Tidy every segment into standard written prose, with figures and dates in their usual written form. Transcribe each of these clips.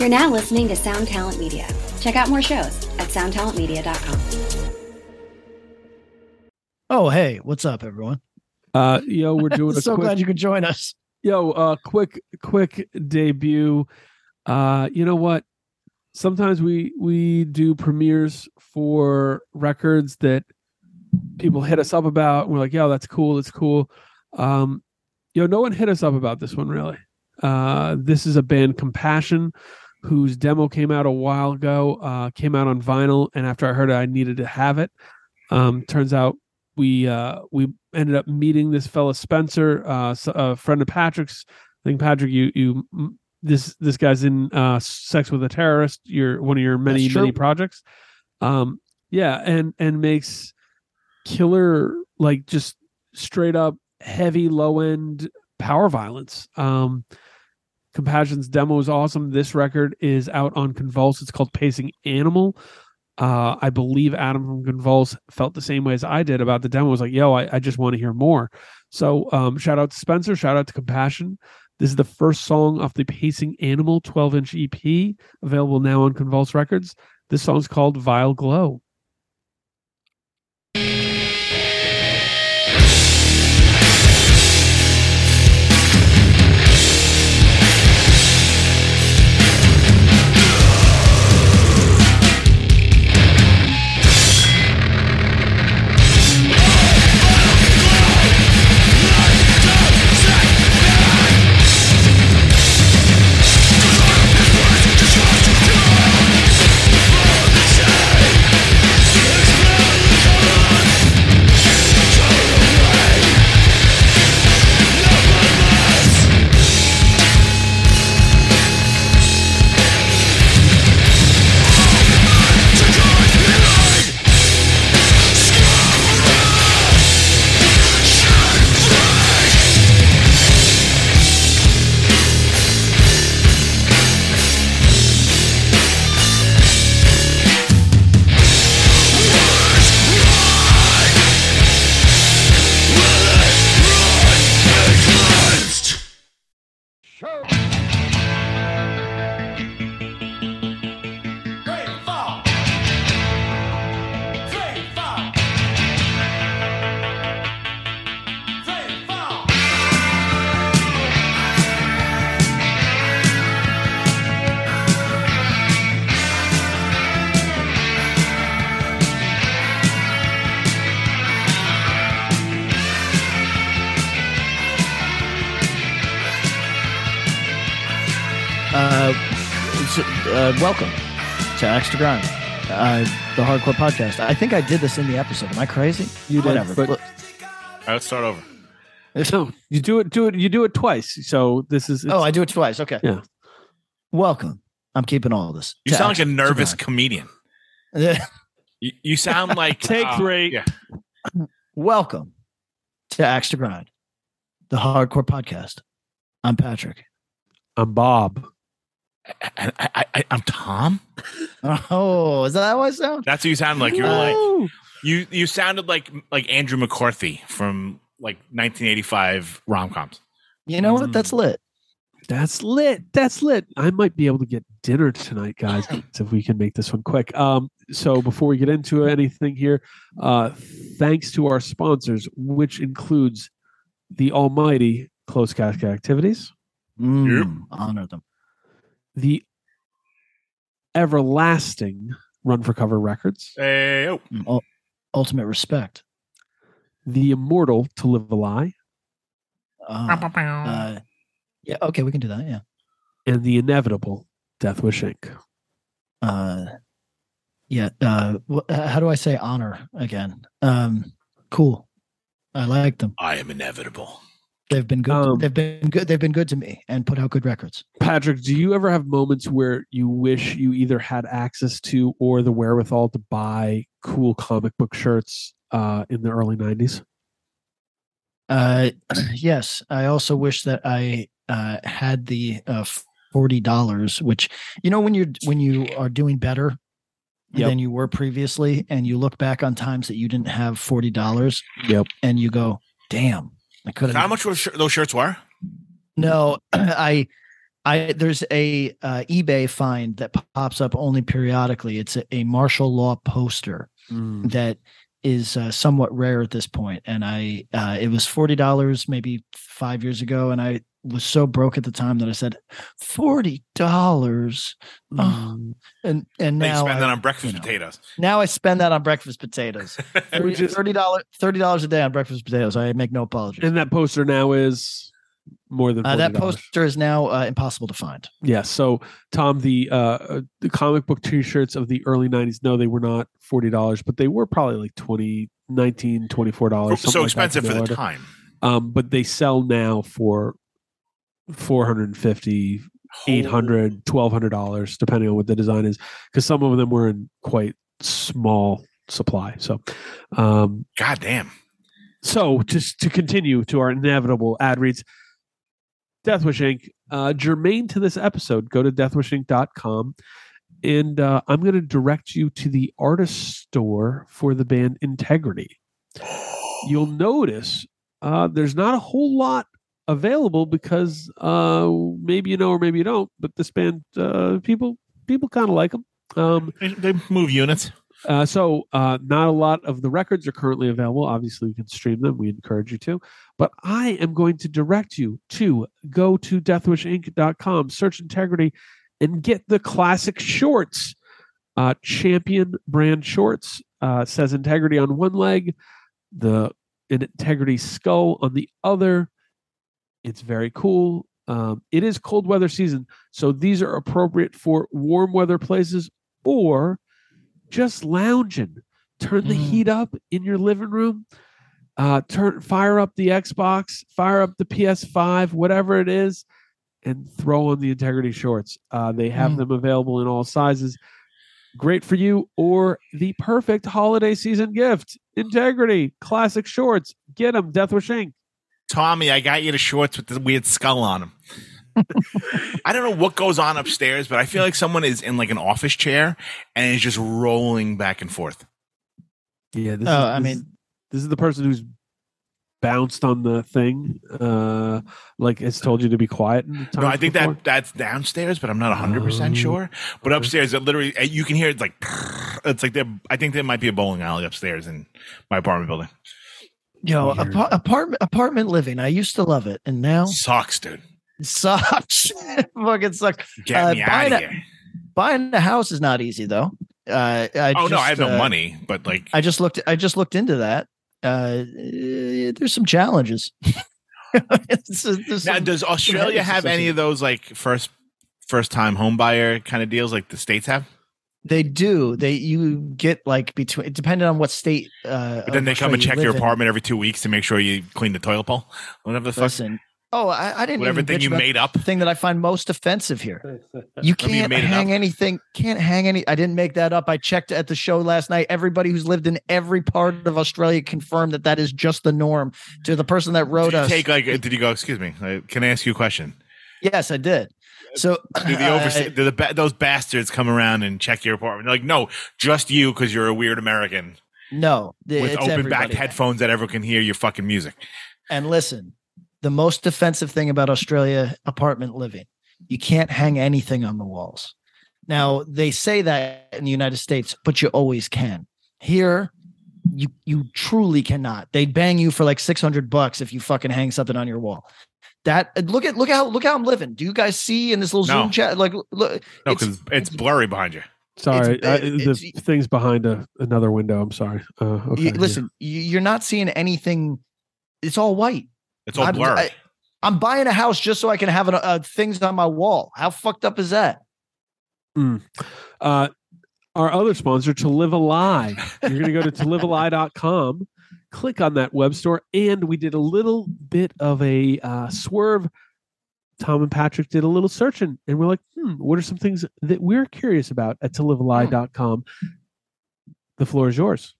You're now listening to Sound Talent Media. Check out more shows at soundtalentmedia.com. Oh, hey, what's up, everyone? Yo, we're doing a glad you could join us. Yo, quick debut. You know what? Sometimes we do premieres for records that people hit us up about. We're like, yo, that's cool. It's cool. Yo, no one hit us up about this one, really. This is a band, Compassion, whose demo came out a while ago, came out on vinyl. And after I heard it, I needed to have it. Turns out we ended up meeting this fella, Spencer, a friend of Patrick's. I think, Patrick, this guy's in Sex with a Terrorist, one of your many projects. And makes killer, like, just straight up heavy low end power violence. Compassion's demo is awesome. This record is out on Convulse. It's called Pacing Animal. I believe Adam from Convulse felt the same way as I did about the demo. It was like, yo, I just want to hear more. So shout out to Spencer, shout out to Compassion. This is the first song off the Pacing Animal 12-inch EP, available now on Convulse Records. This song's called Vile Glow. Welcome to Axe to Grind, the hardcore podcast. I think I did this in the episode. Am I crazy? You did. Whatever. But let's start over. So you do it. You do it twice. So this is. Oh, I do it twice. Okay. Yeah. Welcome. I'm keeping all of this. You sound like a nervous comedian. You sound like take three. Yeah. Welcome to Axe to Grind, the hardcore podcast. I'm Patrick. I'm Bob. And I'm Tom. Oh, is that how I sound? That's who you sound like. You were like you sounded like Andrew McCarthy from like 1985 rom-coms. You know what? That's lit. That's lit. I might be able to get dinner tonight, guys, if we can make this one quick. So before we get into anything here, thanks to our sponsors, which includes the almighty Closed Casket Activities. Yep. Honor them. The everlasting Run for Cover Records. Hey, oh. Ultimate Respect. The immortal To Live a Lie. Yeah, okay, we can do that, yeah. And the inevitable Death Wish Inc. How do I say honor again? Cool. I like them. I am inevitable. They've been good. They've been good to me and put out good records. Patrick, do you ever have moments where you wish you either had access to or the wherewithal to buy cool comic book shirts in the early 90s? Yes. I also wish that I had the $40, which, you know, when you are doing better than you were previously and you look back on times that you didn't have $40 and you go, damn. How much those shirts were? No, I There's a eBay find that pops up only periodically. It's a martial law poster that is somewhat rare at this point. And it was $40 maybe 5 years ago. And I was so broke at the time that I said, $40. And now you spend that on breakfast potatoes. Now I spend that on breakfast potatoes. $30 a day on breakfast potatoes. I make no apologies. And that poster now is... more than $40. That poster is now impossible to find. Yeah. So, Tom, the comic book T-shirts of the early '90s. No, they were not $40, but they were probably like $24. So expensive for the time. But they sell now for $450, $800, $1,200, depending on what the design is, because some of them were in quite small supply. So, goddamn. So, just to continue to our inevitable ad reads, Death Wish Inc. Germane to this episode, go to deathwishinc.com, and I'm going to direct you to the artist store for the band Integrity. You'll notice there's not a whole lot available because maybe you know or maybe you don't, but this band, people kind of like them. They move units. So not a lot of the records are currently available. Obviously, you can stream them. We encourage you to. But I am going to direct you to go to deathwishinc.com, search Integrity, and get the classic shorts. Champion brand shorts. Says Integrity on one leg, the Integrity skull on the other. It's very cool. It is cold weather season, so these are appropriate for warm weather places or... just lounging. Turn the heat up in your living room. Fire up the Xbox, fire up the PS5, whatever it is, and throw on the Integrity shorts. They have them available in all sizes. Great for you or the perfect holiday season gift. Integrity, classic shorts. Get them, Death Wish Inc. Tommy, I got you the shorts with the weird skull on them. I don't know what goes on upstairs, but I feel like someone is in like an office chair and is just rolling back and forth. Yeah, this is the person who's bounced on the thing, like has told you to be quiet. No, I think before. That's downstairs, but I'm not 100% sure. But upstairs, it literally you can hear it like I think there might be a bowling alley upstairs in my apartment building. Yo, apartment living. I used to love it, and now sucks, dude. Sucks. Fucking sucks. Get me out of here. Buying a house is not easy though. I have no money, but like I just looked into that. There's some challenges. Does Australia have any of those like first time home buyer kind of deals like the States have? They do. You get like between depending on what state. But then they come and check your apartment every 2 weeks to make sure you clean the toilet bowl. Whatever the fuck. Listen, oh, I didn't. Whatever thing you made up. The thing that I find most offensive here. You can't hang anything. Can't hang any. I didn't make that up. I checked at the show last night. Everybody who's lived in every part of Australia confirmed that that is just the norm. To the person that wrote us, did you go? Excuse me. Can I ask you a question? Yes, I did. So those bastards come around and check your apartment? They're like, no, just you because you're a weird American. No, with open back headphones that everyone can hear your fucking music. And listen. The most offensive thing about Australia apartment living, you can't hang anything on the walls. Now, they say that in the United States, but you always can. Here, you truly cannot. They'd bang you for like $600 if you fucking hang something on your wall. That look how I'm living. Do you guys see in this little Zoom chat? Like, look, no, because it's blurry behind you. Sorry, the thing's behind another window. I'm sorry. Okay, listen, you're not seeing anything. It's all white. It's all blurred. I'm buying a house just so I can have things on my wall. How fucked up is that? Our other sponsor, To Live a Lie. You're going to go to tolivealie.com, click on that web store, and we did a little bit of a swerve. Tom and Patrick did a little searching, and we're like, what are some things that we're curious about at tolivealie.com? The floor is yours.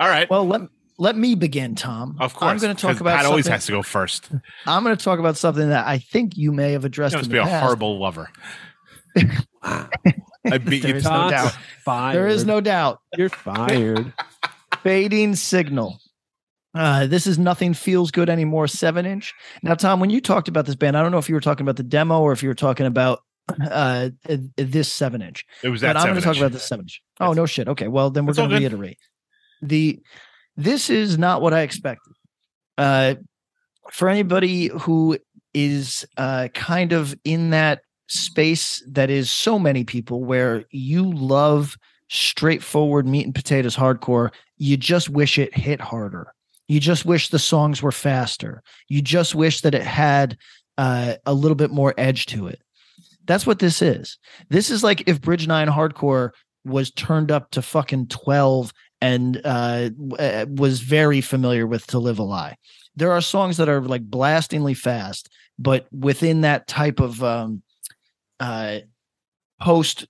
All right. Well, let me begin, Tom. Of course. I'm going to talk about Pat always has to go first. I'm going to talk about something that I think you may have addressed. You must be a horrible lover. I beat you. There is no doubt. You're fired. Fading Signal. This Is Nothing Feels Good Anymore 7-inch. Now, Tom, when you talked about this band, I don't know if you were talking about the demo or if you were talking about this 7-inch. It was that. But I'm going to talk about this 7-inch. Oh, no shit. Okay, well, then we're going to reiterate. This is not what I expected. For anybody who is kind of in that space that is so many people where you love straightforward meat and potatoes hardcore, you just wish it hit harder. You just wish the songs were faster. You just wish that it had a little bit more edge to it. That's what this is. This is like if Bridge Nine hardcore was turned up to fucking 12 and was very familiar with To Live a Lie. There are songs that are like blastingly fast, but within that type of post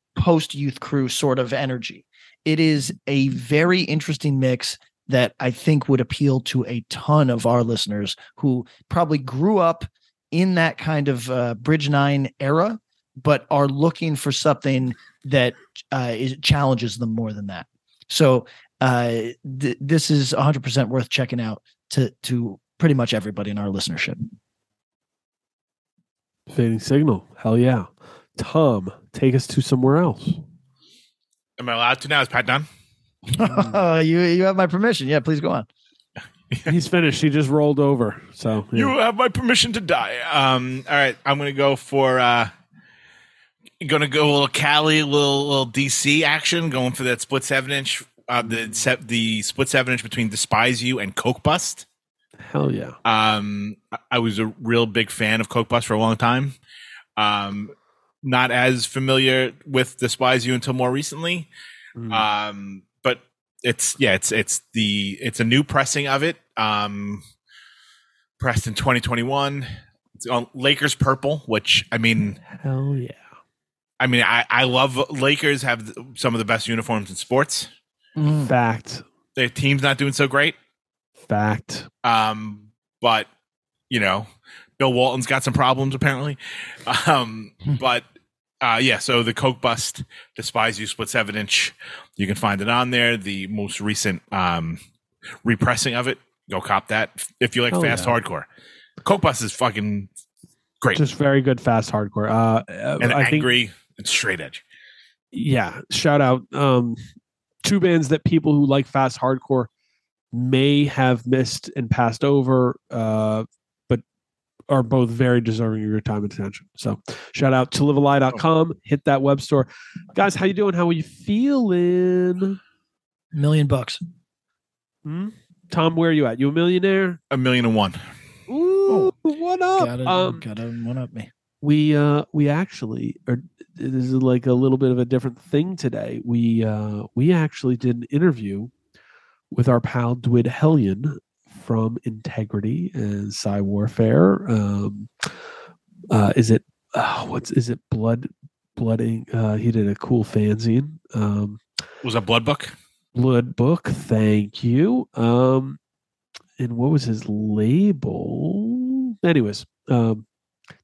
Youth Crew sort of energy. It is a very interesting mix that I think would appeal to a ton of our listeners who probably grew up in that kind of Bridge Nine era, but are looking for something that challenges them more than that. So this is 100% worth checking out to pretty much everybody in our listenership. Fading Signal. Hell yeah. Tom, take us to somewhere else. Am I allowed to now? Is Pat done? You have my permission. Yeah, please go on. He's finished. He just rolled over. So yeah. You have my permission to die. All right, I'm going to go for a little Cali, little DC action. Going for that split 7-inch, the split 7-inch between Despise You and Coke Bust. Hell yeah. I was a real big fan of Coke Bust for a long time. Not as familiar with Despise You until more recently. But it's a new pressing of it. Pressed in 2021. It's on Lakers purple, which I mean, hell yeah. I mean, I love Lakers. Have some of the best uniforms in sports. Fact. Their team's not doing so great. Fact. But you know, Bill Walton's got some problems apparently. So the Coke Bust Despise You split 7-inch. You can find it on there. The most recent repressing of it. Go cop that if you like fast hardcore. Coke Bust is fucking great. Just very good fast hardcore. And angry and straight edge. Yeah. Shout out. Two bands that people who like fast hardcore may have missed and passed over, but are both very deserving of your time and attention. So shout out to livealie.com. Hit that web store. Guys, how you doing? How are you feeling? $1,000,000. Tom, where are you at? You a millionaire? 1,000,001. Ooh, what up? Gotta one up me. We actually are. This is like a little bit of a different thing today. We actually did an interview with our pal Dwid Hellion from Integrity and Psy Warfare. Blood Inc? He did a cool fanzine. Was that Blood Book? Blood Book, thank you. And what was his label? Anyways,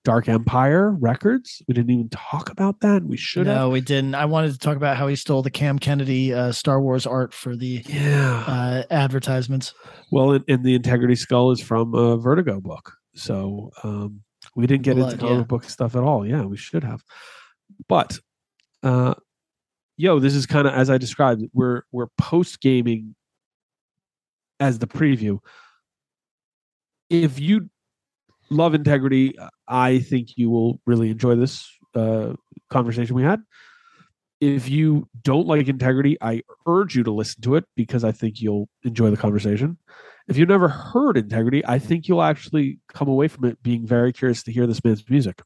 Dark Empire Records. We didn't even talk about that. We should have. No, we didn't. I wanted to talk about how he stole the Cam Kennedy Star Wars art for the advertisements. Well, and the Integrity Skull is from a Vertigo book. So we didn't get into comic book stuff at all. Yeah, we should have. But, this is kind of, as I described, we're post-gaming as the preview. If you love Integrity, I think you will really enjoy this conversation we had. If you don't like Integrity, I urge you to listen to it because I think you'll enjoy the conversation. If you've never heard Integrity, I think you'll actually come away from it being very curious to hear this man's music.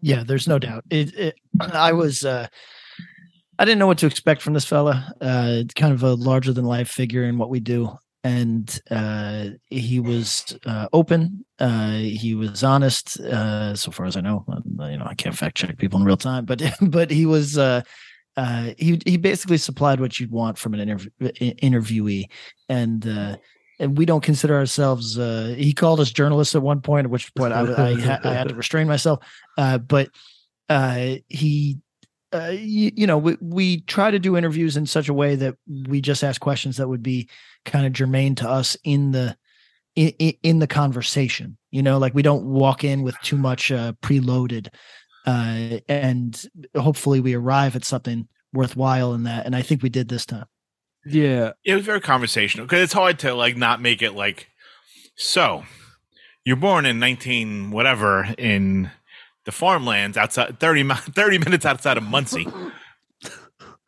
Yeah, there's no doubt. I didn't know what to expect from this fella. It's kind of a larger than life figure in what we do. And he was open. He was honest, so far as I know. I can't fact check people in real time, but he was he basically supplied what you'd want from an interviewee. And we don't consider ourselves. He called us journalists at one point, at which point I had to restrain myself. But he we try to do interviews in such a way that we just ask questions that would be kind of germane to us in the conversation, you know, like we don't walk in with too much preloaded, and hopefully we arrive at something worthwhile in that. And I think we did this time. Yeah. It was very conversational because it's hard to like, not make it like, so you're born in 19, whatever, in the farmlands outside 30 minutes outside of Muncie.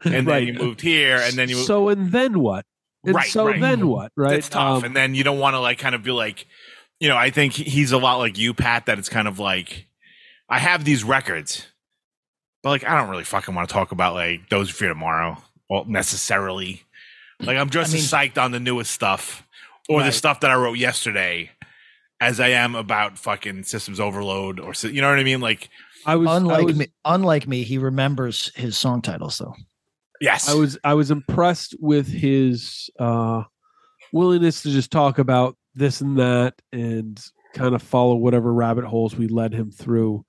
And right. Then you moved here and then you, so, and then what? And right. So right. Then what? Right. It's tough. And then you don't want to like kind of be like, you know, I think he's a lot like you, Pat, that it's kind of like, I have these records, but like, I don't really fucking want to talk about like Those for Tomorrow necessarily. Like I'm just as psyched on the newest stuff or right. The stuff that I wrote yesterday as I am about fucking systems overload or, you know what I mean? Like unlike me, he remembers his song titles though. Yes. I was impressed with his willingness to just talk about this and that and kind of follow whatever rabbit holes we led him through.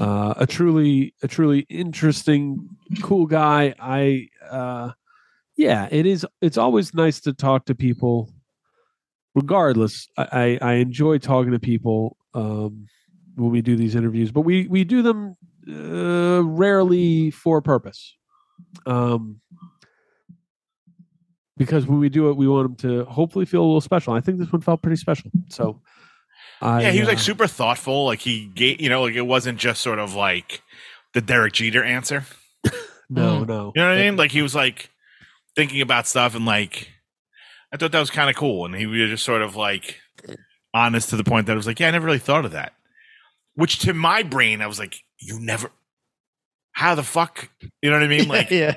A truly interesting, cool guy. It's always nice to talk to people. Regardless, I enjoy talking to people when we do these interviews, but we do them rarely for a purpose. Because when we do it, we want them to hopefully feel a little special. I think this one felt pretty special. So, he was like super thoughtful. Like he gave, you know, like it wasn't just sort of like the Derek Jeter answer. No, you know what I mean? Like he was like thinking about stuff, and like I thought that was kind of cool. And he was just sort of like honest to the point that I was like, yeah, I never really thought of that. Which to my brain, I was like, you never. How the fuck? You know what I mean? Like, yeah.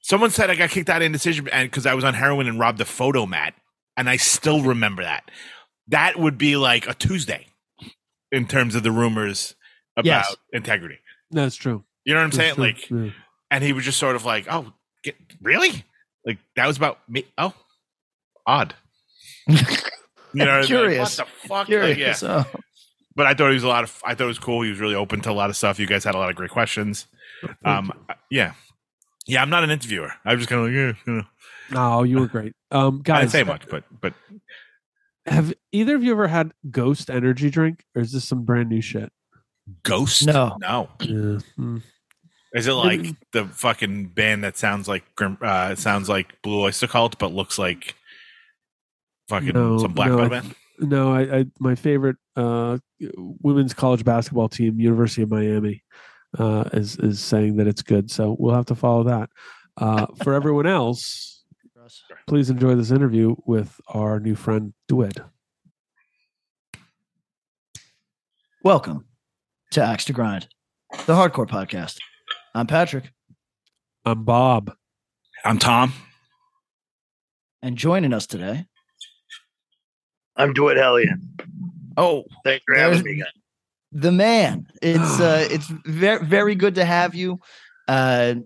Someone said I got kicked out of Indecision because I was on heroin and robbed a photo mat, and I still remember that. That would be like a Tuesday in terms of the rumors about Integrity. That's true. You know what I'm saying? True, like, true. And he was just sort of like, "Oh, really? Like that was about me? Oh, odd." You know, curious. Like, what the fuck? Curious. Like, yeah. Oh. But I thought he was I thought it was cool. He was really open to a lot of stuff. You guys had a lot of great questions. Yeah. I'm not an interviewer. I'm just kind of like, No, you were great, guys. I didn't say much, but have either of you ever had Ghost energy drink, or is this some brand new shit? Ghost? No. Yeah. Mm. Is it like the fucking band that sounds like Blue Oyster Cult, but looks like fucking some black metal band? No, I my favorite women's college basketball team, University of Miami. Is saying that it's good, so we'll have to follow that. For everyone else, please enjoy this interview with our new friend Dwid. Welcome to Axe to Grind, the hardcore podcast. I'm Patrick. I'm Bob. I'm Tom. And joining us today, I'm Dwid Hellion. Oh, thanks for having me, guys. The man. It's very, very good to have you. I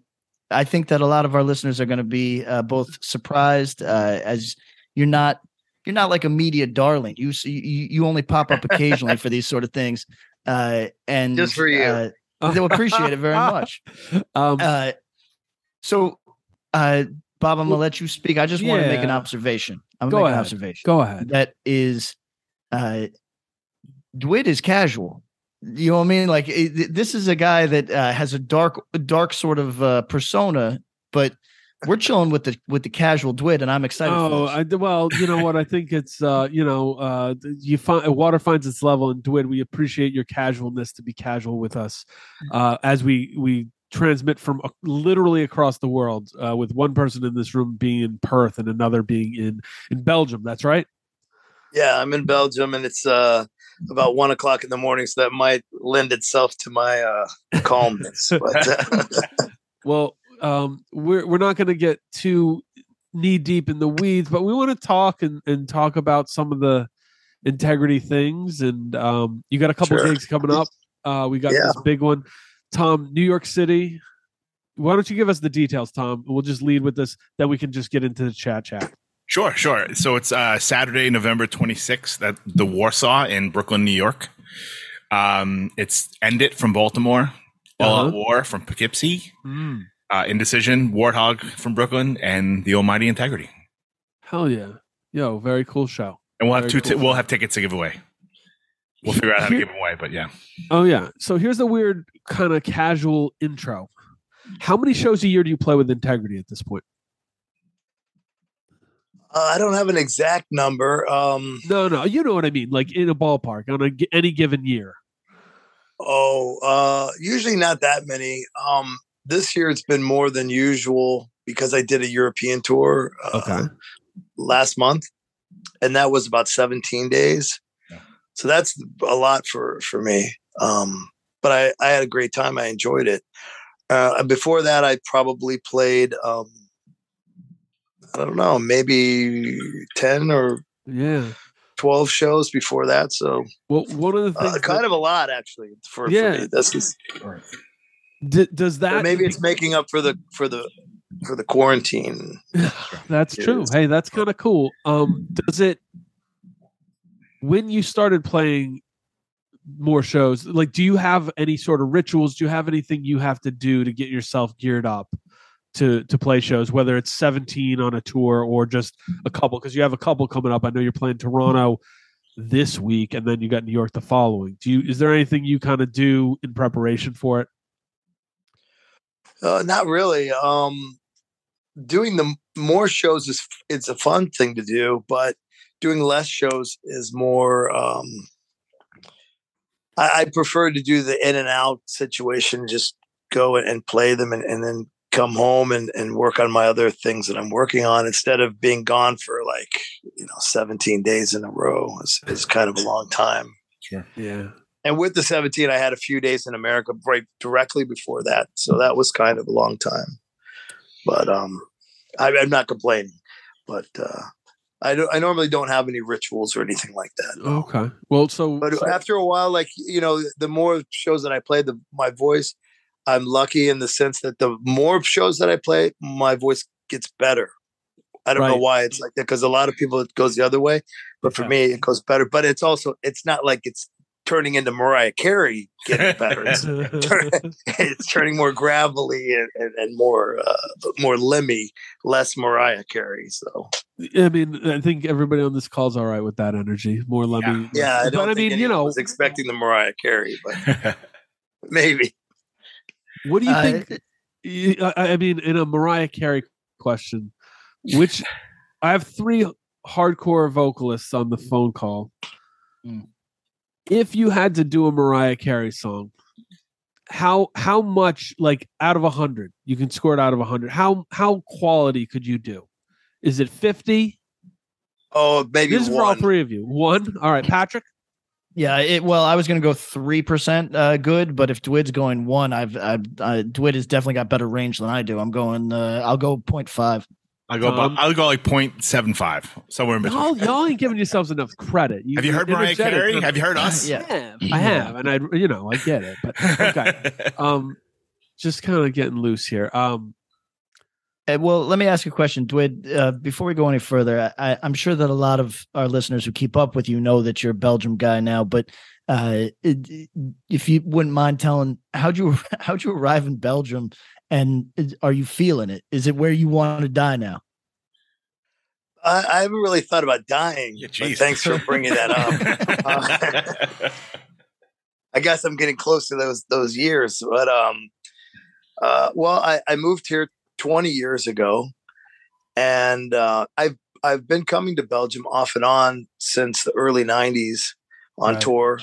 think that a lot of our listeners are going to be both surprised as you're not like a media darling. You only pop up occasionally for these sort of things, and just for you, they'll appreciate it very much. So, Bob, I'm gonna let you speak. I just want to make an observation. Go ahead. That is, Dwid is casual. You know what I mean? Like this is a guy that has a dark sort of persona, but we're chilling with the casual Dwid, and I'm excited. For this. Well, you know what? I think it's water finds its level, and Dwid, we appreciate your casualness to be casual with us as we transmit from literally across the world, with one person in this room being in Perth and another being in Belgium. That's right. Yeah, I'm in Belgium, and it's about 1:00 in the morning, so that might lend itself to my calmness. Well, we're not going to get too knee deep in the weeds, but we want to talk and talk about some of the Integrity things. And you got a couple of gigs coming up. We got this big one, Tom, New York City. Why don't you give us the details, Tom? We'll just lead with this, then we can just get into the chat. Sure. So it's Saturday, November 26th at the Warsaw in Brooklyn, New York. It's End It from Baltimore. All Out War from Poughkeepsie, Indecision, Warthog from Brooklyn, and the Almighty Integrity. Hell yeah. Yo, very cool show. And we'll have we'll have tickets to give away. We'll figure out how to give them away, but yeah. Oh yeah. So here's the weird kind of casual intro. How many shows a year do you play with Integrity at this point? I don't have an exact number. No, you know what I mean. Like in a ballpark on any given year. Oh, usually not that many. This year it's been more than usual because I did a European tour last month, and that was about 17 days. Yeah. So that's a lot for me. But I had a great time. I enjoyed it. Before that, I probably played, I don't know, maybe 10 or 12 shows before that. So, well, one of the things kind of a lot, actually, for me. That's just, does that, but maybe it's making up for the quarantine. That's true. Hey, that's kind of cool. When you started playing more shows, like, do you have any sort of rituals? Do you have anything you have to do to get yourself geared up to play shows, whether it's 17 on a tour or just a couple? Because you have a couple coming up. I know you're playing Toronto this week, and then you got New York the following. Is there anything you kind of do in preparation for it? Not really. Doing the more shows it's a fun thing to do, but doing less shows is more. I prefer to do the in and out situation, just go and play them and then come home and work on my other things that I'm working on, instead of being gone for 17 days in a row is kind of a long time. Sure. Yeah. And with the 17, I had a few days in America right directly before that. So that was kind of a long time, but I'm not complaining, but I normally don't have any rituals or anything like that. Okay. Well, but after a while, the more shows that I play, my voice, I'm lucky in the sense that the more shows that I play, my voice gets better. I don't know why it's like that, because a lot of people, it goes the other way, but for me, it goes better. But it's also, it's not like it's turning into Mariah Carey getting better. It's turning more gravelly and more Lemmy, less Mariah Carey. So. I mean, I think everybody on this call's all right with that energy. More Lemmy. Yeah, I don't think I was expecting the Mariah Carey, but maybe. What do you think? I mean, in a Mariah Carey question, which I have three hardcore vocalists on the phone call. Mm. If you had to do a Mariah Carey song, how much, like, out of 100, you can score it out of 100. How quality could you do? Is it 50? Oh, maybe this is for all three of you. One. All right, Patrick. Yeah. I was going to go 3% good, but if Dwid's going one, Dwid has definitely got better range than I do. I'm going. I'll go 0.5. I'll go like 0.75, somewhere in between. Y'all ain't giving yourselves enough credit. Have you heard Mariah Carey? Have you heard us? Yeah, I have, and I get it. But okay, just kind of getting loose here. Well, let me ask you a question, Dwid. Before we go any further, I'm sure that a lot of our listeners who keep up with you know that you're a Belgium guy now. But if you wouldn't mind telling, how'd you arrive in Belgium, and are you feeling it? Is it where you want to die now? I haven't really thought about dying. Yeah, but thanks for bringing that up. I guess I'm getting close to those years. But I moved here 20 years ago, and I've been coming to Belgium off and on since the early 90s on tour,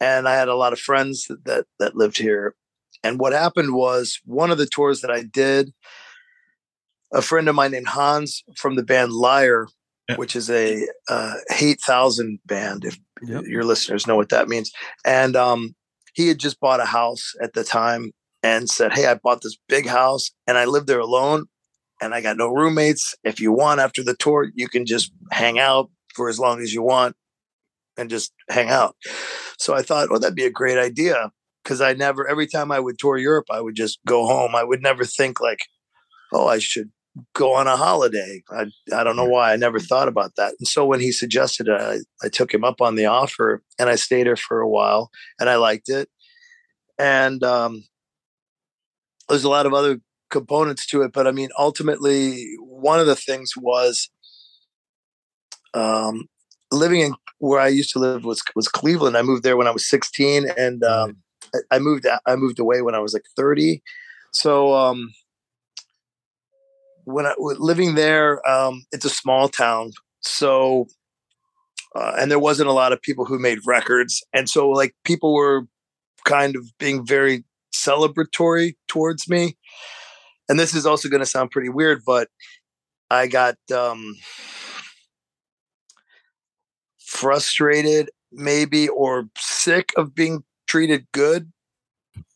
and I had a lot of friends that lived here. And what happened was, one of the tours that I did, a friend of mine named Hans from the band Liar, which is a 8,000 band, if your listeners know what that means. And he had just bought a house at the time and said, "Hey, I bought this big house and I live there alone and I got no roommates. If you want, after the tour, you can just hang out for as long as you want and just hang out." So I thought, that'd be a great idea. Because every time I would tour Europe, I would just go home. I would never think I should go on a holiday. I don't know why. I never thought about that. And so when he suggested it, I took him up on the offer, and I stayed here for a while, and I liked it. And there's a lot of other components to it, but I mean, ultimately, one of the things was living in where I used to live was Cleveland. I moved there when I was 16, and I moved away when I was like 30. So when I was living there, it's a small town. So and there wasn't a lot of people who made records, and so like people were kind of being very celebratory towards me. And this is also going to sound pretty weird, but I got frustrated maybe, or sick of being treated good.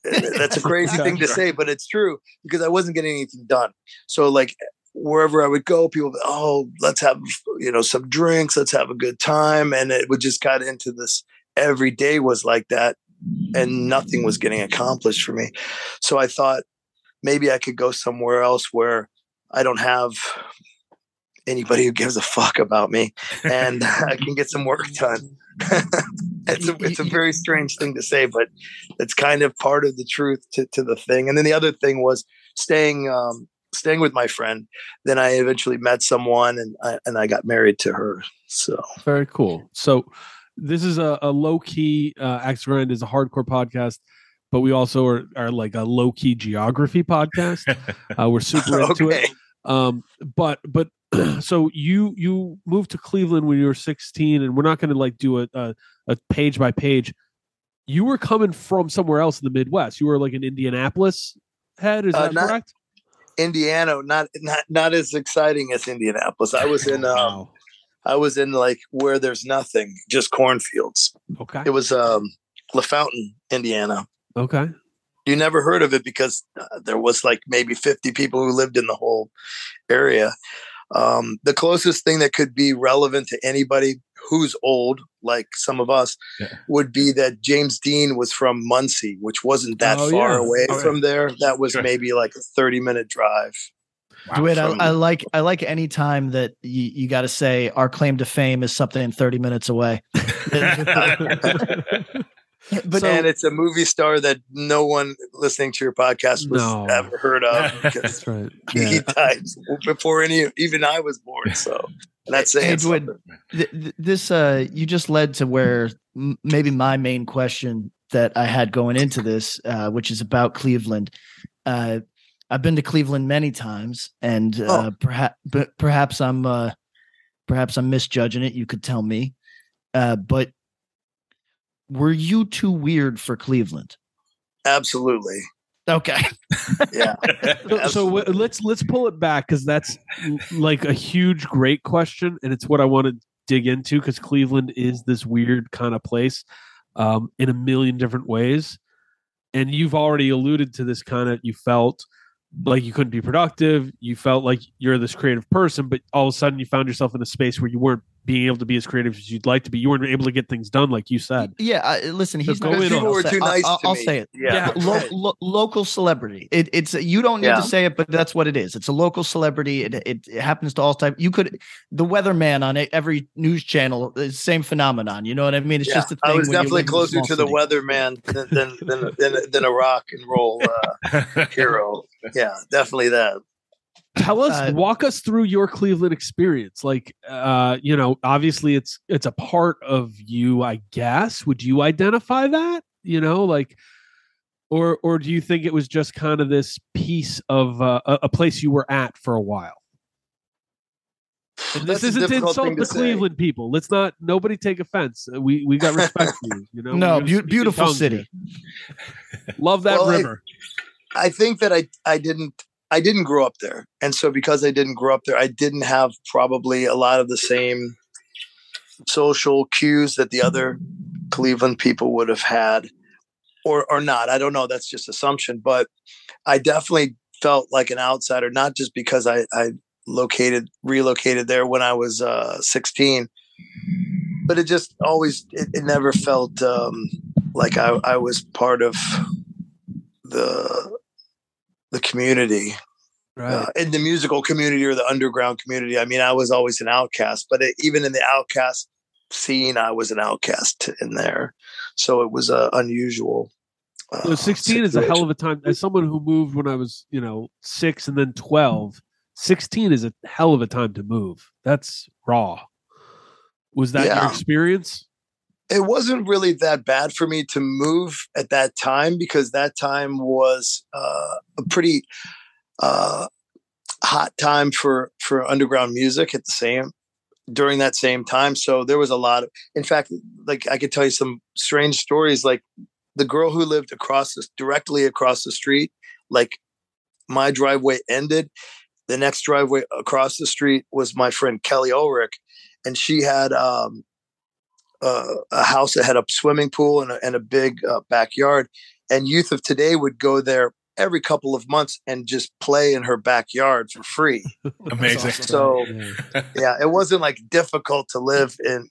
That's a crazy thing to say, but it's true, because I wasn't getting anything done. So like wherever I would go, people would, oh, let's have, you know, some drinks, let's have a good time. And it would just got into this, every day was like that, and nothing was getting accomplished for me. So I thought, maybe I could go somewhere else where I don't have anybody who gives a fuck about me, and I can get some work done. It's a very strange thing to say, but it's kind of part of the truth to the thing. And then the other thing was staying with my friend. Then I eventually met someone, and I got married to her. So very cool. So this is a low key Axe to Grind is a hardcore podcast, but we also are like a low key geography podcast. We're super into it. But so you moved to Cleveland when you were 16, and we're not going to like do a page by page. You were coming from somewhere else in the Midwest. You were like an Indianapolis head. Is that correct? Indiana, not as exciting as Indianapolis. I was in, like where there's nothing, just cornfields. Okay. It was, LaFountain, Indiana. Okay. You never heard of it because there was like maybe 50 people who lived in the whole area. The closest thing that could be relevant to anybody who's old, like some of us, would be that James Dean was from Muncie, which wasn't that far away from there. That was maybe like a 30-minute drive. Wow. Dwid, I like any time that you got to say our claim to fame is something 30 minutes away. But, and it's a movie star that no one listening to your podcast was ever heard of. That's right. Yeah. He died before even I was born. So that's saying something. This you just led to where maybe my main question that I had going into this, which is about Cleveland. I've been to Cleveland many times, and perhaps I'm misjudging it. You could tell me, but. Were you too weird for Cleveland? Absolutely. Okay. Yeah. So let's pull it back, because that's like a huge, great question, and it's what I want to dig into, because Cleveland is this weird kind of place in a million different ways. And you've already alluded to this kind of, you felt like you couldn't be productive. You felt like you're this creative person, but all of a sudden you found yourself in a space where you weren't being able to be as creative as you'd like to be. You weren't able to get things done, like you said. Yeah. Listen, he's going I'll say it. Yeah. Local celebrity. It's you don't need to say it, but that's what it is. It's a local celebrity. It happens to all type. You could, the weatherman on every news channel, the same phenomenon. You know what I mean? It's just a thing. I was definitely closer to the weatherman than a rock and roll hero. Yeah, definitely that. Walk us through your Cleveland experience. Like, you know, obviously it's a part of you, I guess. Would you identify that, you know, like, or do you think it was just kind of this piece of a place you were at for a while? And this isn't to insult the Cleveland people. Let's not, nobody take offense. We got respect for you, you know? No, beautiful city. Love that river. I think that I didn't grow up there. And so because I didn't grow up there, I didn't have probably a lot of the same social cues that the other Cleveland people would have had, or not. I don't know. That's just assumption. But I definitely felt like an outsider, not just because I relocated there when I was 16, but it just always, it never felt like I was part of the community, right? In the musical community or the underground community. I mean, I was always an outcast, but even in the outcast scene, I was an outcast in there. So it was unusual. So 16 is a hell of a time. As someone who moved when I was, 6 and then 12, 16 is a hell of a time to move. That's raw. Was that your experience? It wasn't really that bad for me to move at that time because that time was a pretty hot time for underground music at the same during that same time. So there was a lot of, in fact, like I could tell you some strange stories. Like the girl who lived directly across the street, like my driveway ended. The next driveway across the street was my friend Kelly Ulrich, and she had a house that had a swimming pool and a big backyard. And Youth of Today would go there every couple of months and just play in her backyard for free. Amazing. So yeah, it wasn't like difficult to live in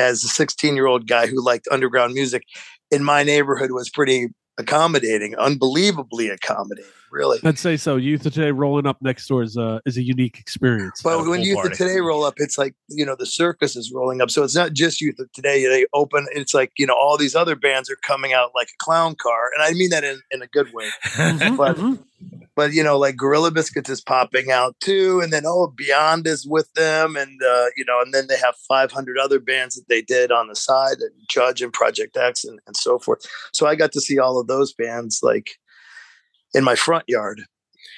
as a 16-year-old guy who liked underground music in my neighborhood was pretty accommodating, unbelievably accommodating, really. I'd say so. Youth of Today rolling up next door is a unique experience. But when Youth of Today roll up, it's like, the circus is rolling up. So it's not just Youth of Today. They open, it's like, all these other bands are coming out like a clown car. And I mean that in a good way. But like Gorilla Biscuits is popping out too. And then, Beyond is with them. And, and then they have 500 other bands that they did on the side, and Judge and Project X and so forth. So I got to see all of those bands like in my front yard,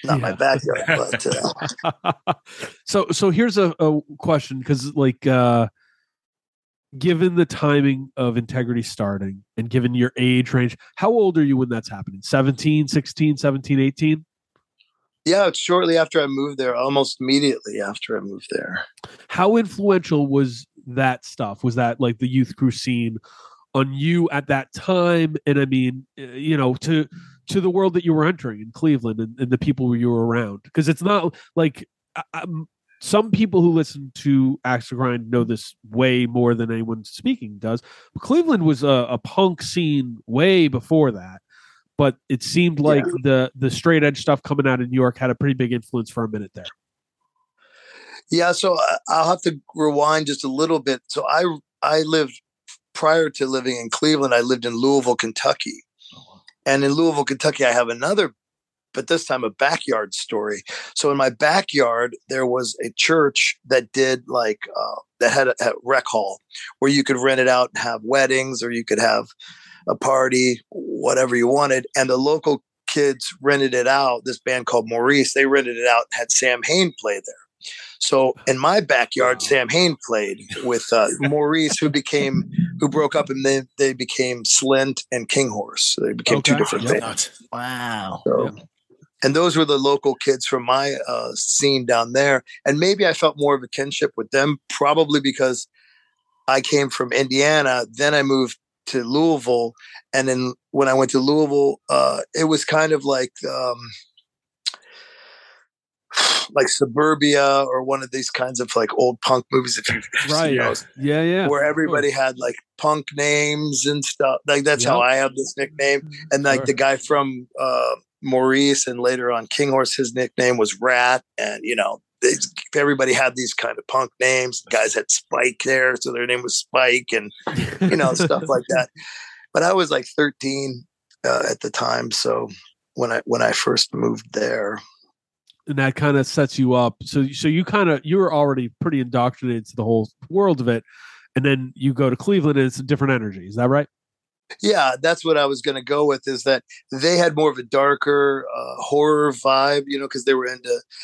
not my backyard. But, So here's a question. Because given the timing of Integrity starting and given your age range, how old are you when that's happening? 17, 16, 17, 18? Yeah, it's shortly after I moved there, almost immediately after I moved there. How influential was that stuff? Was that like the youth crew scene on you at that time? And I mean, to the world that you were entering in Cleveland and the people you were around. Because it's not like some people who listen to Axe to Grind know this way more than anyone speaking does. But Cleveland was a punk scene way before that. But it seemed like the straight edge stuff coming out of New York had a pretty big influence for a minute there. Yeah, so I'll have to rewind just a little bit. So I lived, prior to living in Cleveland, I lived in Louisville, Kentucky. Oh, wow. And in Louisville, Kentucky, I have another, but this time a backyard story. So in my backyard, there was a church that did that had a rec hall where you could rent it out and have weddings, or you could have a party, whatever you wanted. And the local kids rented it out. This band called Maurice, they rented it out and had Samhain play there. So in my backyard, Samhain played with Maurice, who broke up, and they became Slint and King Horse. So they became two different bands. Wow. So, and those were the local kids from my scene down there. And maybe I felt more of a kinship with them, probably because I came from Indiana. Then I moved to Louisville, and then when I went to Louisville, it was kind of like Suburbia or one of these kinds of like old punk movies, if you've seen those, where everybody had like punk names and stuff. Like that's how I have this nickname, and like the guy from Maurice and later on King Horse, his nickname was Rat, and everybody had these kind of punk names. Guys had Spike there, so their name was Spike, and stuff like that. But I was like 13 at the time, so when I first moved there, and that kind of sets you up. So you were already pretty indoctrinated to the whole world of it, and then you go to Cleveland, and it's a different energy. Is that right? Yeah, that's what I was going to go with, is that they had more of a darker horror vibe, because they were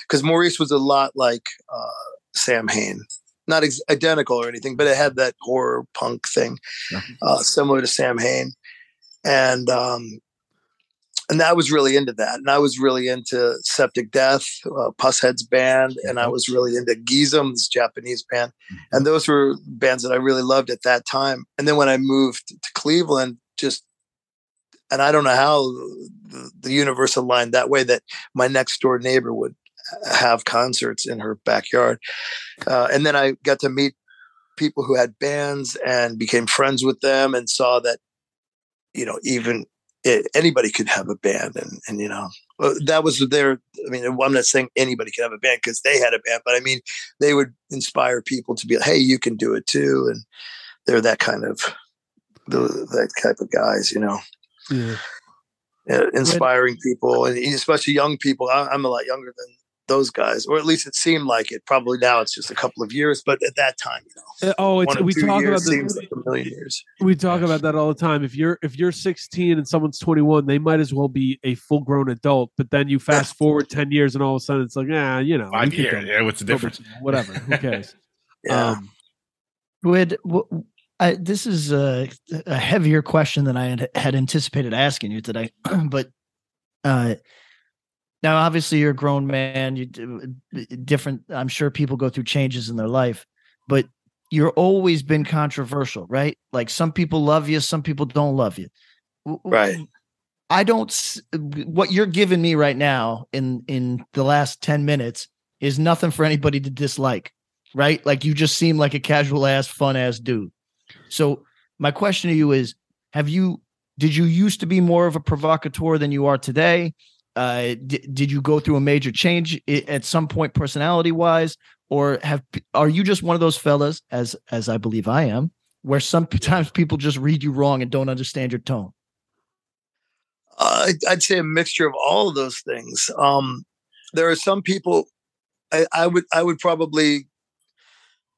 because Maurice was a lot like Samhain, not identical or anything, but it had that horror punk thing, similar to Samhain. And I was really into that. And I was really into Septic Death, Pusshead's band. And I was really into Gism, this Japanese band. And those were bands that I really loved at that time. And then when I moved to Cleveland, and I don't know how the universe aligned that way, that my next door neighbor would have concerts in her backyard. And then I got to meet people who had bands and became friends with them, and saw that, even anybody could have a band, and that was their. I mean, I'm not saying anybody could have a band because they had a band, but I mean they would inspire people to be like, "Hey, you can do it too," and they're that kind of that type of guys, you know. Yeah. Inspiring people, and especially young people. I'm a lot younger than those guys, or at least it seemed like it. Probably now it's just a couple of years, but at that time, you know, we talk about this, like a million years. We talk about that all the time. If you're 16 and someone's 21, they might as well be a full grown adult. But then you fast forward 10 years, and all of a sudden it's like, you know, 5 years. Yeah, what's the difference? Whatever. Who cares? Yeah. This is a heavier question than I had anticipated asking you today, but now obviously you're a grown man. I'm sure people go through changes in their life, but you're always been controversial, right? Like some people love you, some people don't love you. Right. What you're giving me right now in the last 10 minutes is nothing for anybody to dislike, right? Like you just seem like a casual ass, fun ass dude. So my question to you is, did you used to be more of a provocateur than you are today? Did you go through a major change at some point personality wise, or are you just one of those fellas, as I believe I am, where sometimes people just read you wrong and don't understand your tone? I'd say a mixture of all of those things. There are some people I would probably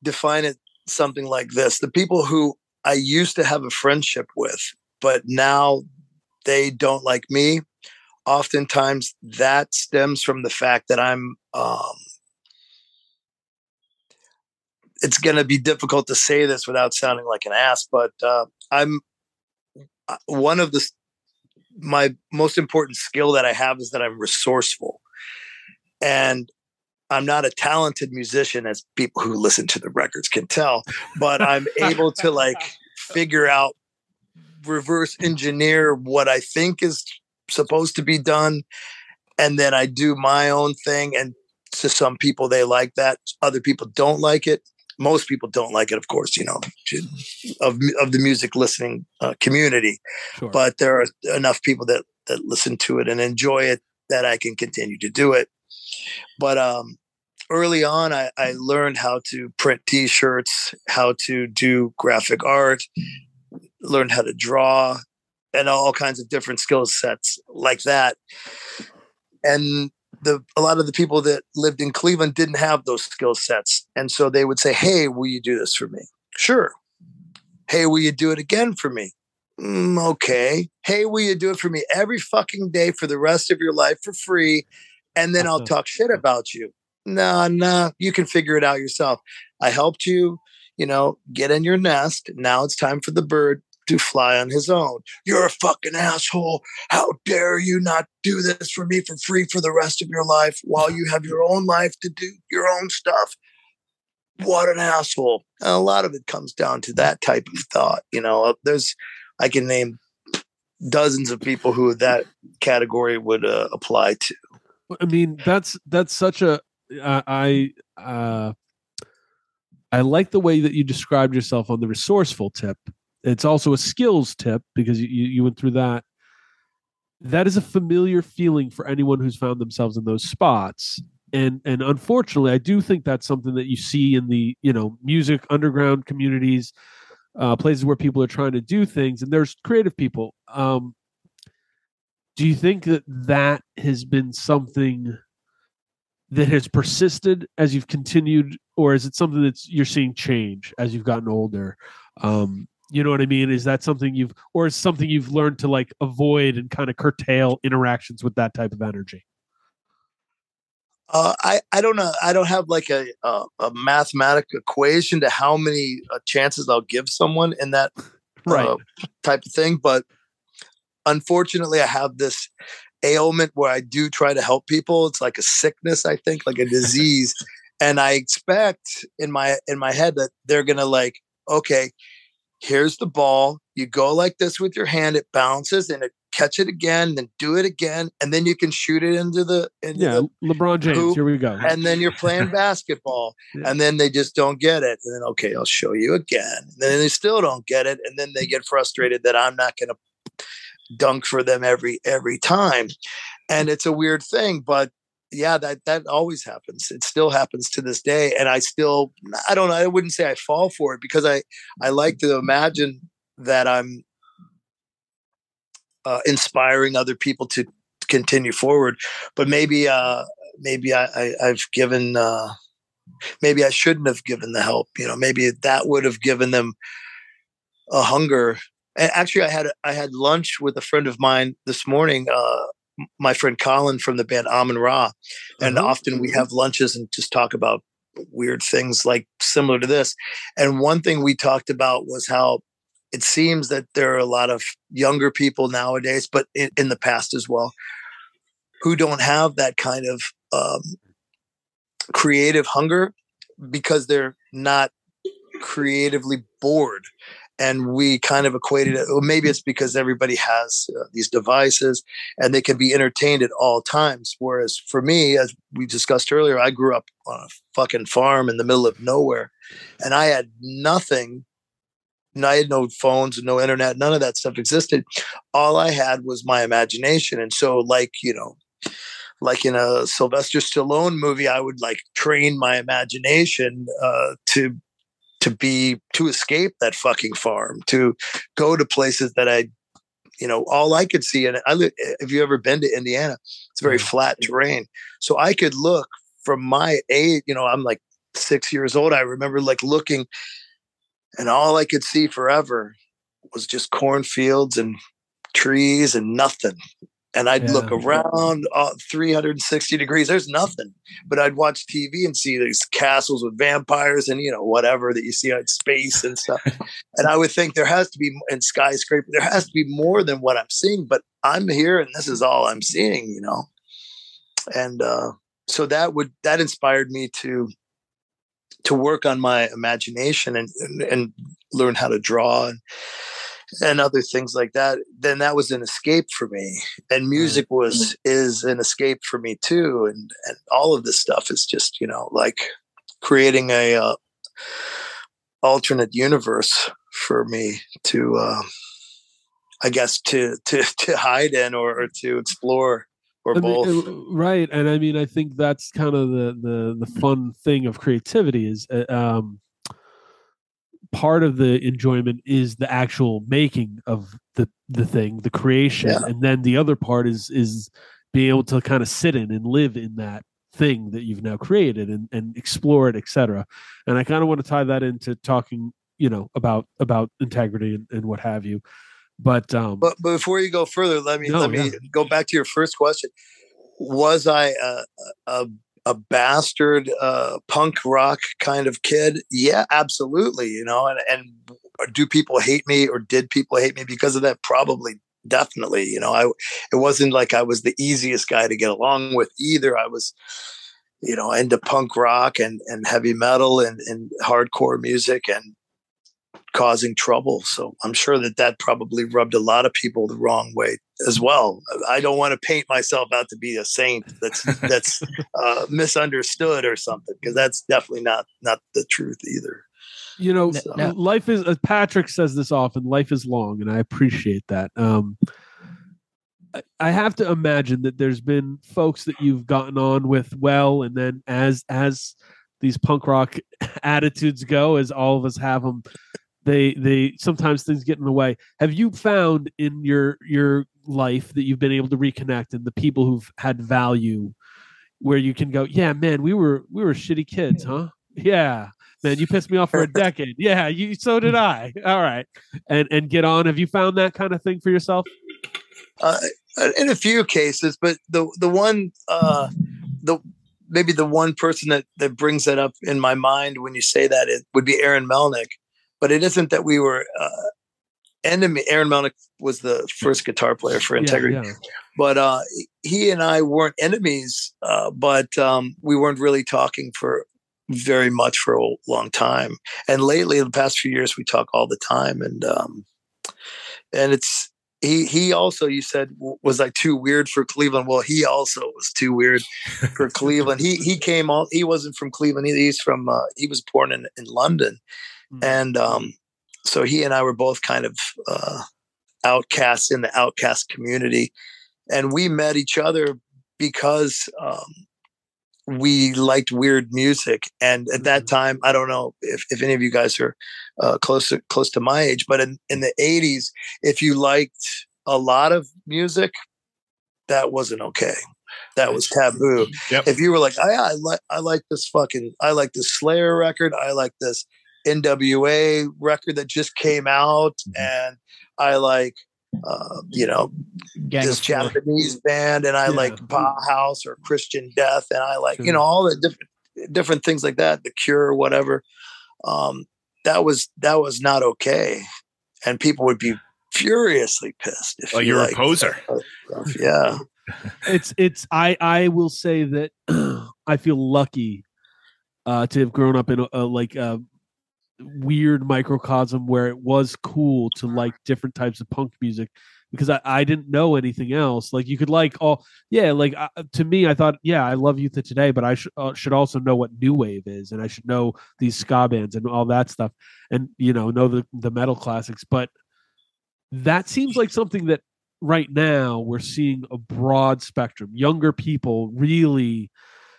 define it something like this: the people who I used to have a friendship with, but now they don't like me. Oftentimes that stems from the fact that I'm, it's going to be difficult to say this without sounding like an ass, but I'm one of my most important skill that I have is that I'm resourceful, and I'm not a talented musician, as people who listen to the records can tell, but I'm able to figure out, reverse engineer what I think is supposed to be done. And then I do my own thing. And to some people, they like that. Other people don't like it. Most people don't like it, of course, you know, of the music listening community, sure. But there are enough people that listen to it and enjoy it that I can continue to do it. But early on, I learned how to print T-shirts, how to do graphic art, learned how to draw, and all kinds of different skill sets like that. And a lot of the people that lived in Cleveland didn't have those skill sets. And so they would say, hey, will you do this for me? Sure. Hey, will you do it again for me? Okay. Hey, will you do it for me every fucking day for the rest of your life for free? And then I'll talk shit about you. No, you can figure it out yourself. I helped you, you know, get in your nest. Now it's time for the bird to fly on his own. You're a fucking asshole. How dare you not do this for me for free for the rest of your life while you have your own life to do your own stuff? What an asshole. And a lot of it comes down to that type of thought. You know, I can name dozens of people who that category would apply to. I mean, that's such a, I like the way that you described yourself on the resourceful tip. It's also a skills tip because you went through that. That is a familiar feeling for anyone who's found themselves in those spots. And unfortunately, I do think that's something that you see in the, you know, music, underground communities, places where people are trying to do things, and there's creative people. Do you think that has been something that has persisted as you've continued, or is it something that you're seeing change as you've gotten older? You know what I mean? Is that something you've learned to avoid and kind of curtail interactions with that type of energy? I don't know. I don't have a mathematical equation to how many chances I'll give someone in that type of thing, but unfortunately, I have this ailment where I do try to help people. It's like a sickness, I think, like a disease. And I expect in my head that they're going to okay, here's the ball. You go like this with your hand. It bounces and it catch it again, then do it again. And then you can shoot it into the LeBron James hoop, here we go. And then you're playing basketball and then they just don't get it. And then, okay, I'll show you again. And then they still don't get it. And then they get frustrated that I'm not going to dunk for them every time. And it's a weird thing, but yeah, that always happens. It still happens to this day. And I wouldn't say I fall for it because I like to imagine that I'm inspiring other people to continue forward. But maybe I shouldn't have given the help. You know, maybe that would have given them a hunger. And actually, I had lunch with a friend of mine this morning. My friend Colin from the band Amun Ra, and often we have lunches and just talk about weird things like similar to this. And one thing we talked about was how it seems that there are a lot of younger people nowadays, but in the past as well, who don't have that kind of creative hunger because they're not creatively bored. And we kind of equated it, well, maybe it's because everybody has these devices and they can be entertained at all times. Whereas for me, as we discussed earlier, I grew up on a fucking farm in the middle of nowhere, and I had nothing. And I had no phones and no internet. None of that stuff existed. All I had was my imagination. And so, like, you know, like in a Sylvester Stallone movie, I would like train my imagination to escape that fucking farm, to go to places that I, you know, all I could see. And if you ever been to Indiana, it's very flat terrain. So I could look from my age, you know, I'm like 6 years old. I remember like looking, and all I could see forever was just cornfields and trees and nothing. And I'd look around 360 degrees. There's nothing. But I'd watch TV and see these castles with vampires and, you know, whatever that you see in space and stuff. And I would think there has to be, and skyscraper, there has to be more than what I'm seeing. But I'm here and this is all I'm seeing, you know. And so that inspired me to work on my imagination and learn how to draw and other things like that. Then that was an escape for me, and music is an escape for me too. And all of this stuff is just, you know, like creating a alternate universe for me to, I guess, to hide in or to explore. Or both. Right. And I mean, I think that's kind of the fun thing of creativity is part of the enjoyment is the actual making of the thing, the creation. Yeah. And then the other part is being able to kind of sit in and live in that thing that you've now created and explore it, etc. And I kind of want to tie that into talking, you know, about integrity and what have you. But before you go further, let me go back to your first question. Was I a bastard punk rock kind of kid? Yeah, absolutely. You know, and do people hate me, or did people hate me because of that? Probably, definitely. You know, it wasn't like I was the easiest guy to get along with either. I was, you know, into punk rock and heavy metal and hardcore music and causing trouble. So I'm sure that probably rubbed a lot of people the wrong way as well. I don't want to paint myself out to be a saint that's misunderstood or something, because that's definitely not the truth either. You know, no. Life is, as Patrick says this often, life is long, and I appreciate that. I have to imagine that there's been folks that you've gotten on with well, and then as these punk rock attitudes go, as all of us have them, They sometimes things get in the way. Have you found in your life that you've been able to reconnect and the people who've had value where you can go, yeah, man, we were shitty kids, huh? Yeah, man, you pissed me off for a decade. Yeah, so did I. All right, and get on. Have you found that kind of thing for yourself? In a few cases, but the one person that brings that up in my mind when you say that, it would be Aaron Melnick. But it isn't that we were enemy. Aaron Melnick was the first guitar player for Integrity. Yeah, yeah. But he and I weren't enemies, but we weren't really talking for very much for a long time. And lately, in the past few years, we talk all the time. And it's he also, you said, was I too weird for Cleveland? Well, he also was too weird for Cleveland. He came on. He wasn't from Cleveland. He's from he was born in London. And so he and I were both kind of outcasts in the outcast community, and we met each other because we liked weird music. And at that time, I don't know if any of you guys are close to my age, but in the 80s, if you liked a lot of music, that wasn't okay. That was taboo. Yep. If you were like, I like this Slayer record. I like this NWA record that just came out. And I like, this Japanese band, and I like Bauhaus or Christian Death, and I like, all the different things like that, The Cure or whatever. That was not okay. And people would be furiously pissed. If you're a poser. Yeah. I will say that I feel lucky to have grown up in a weird microcosm where it was cool to like different types of punk music, because I didn't know anything else. Like, you could like to me, I thought, I love Youth of Today, but I should also know what new wave is, and I should know these ska bands and all that stuff, and know the metal classics. But that seems like something that right now we're seeing a broad spectrum. Younger people really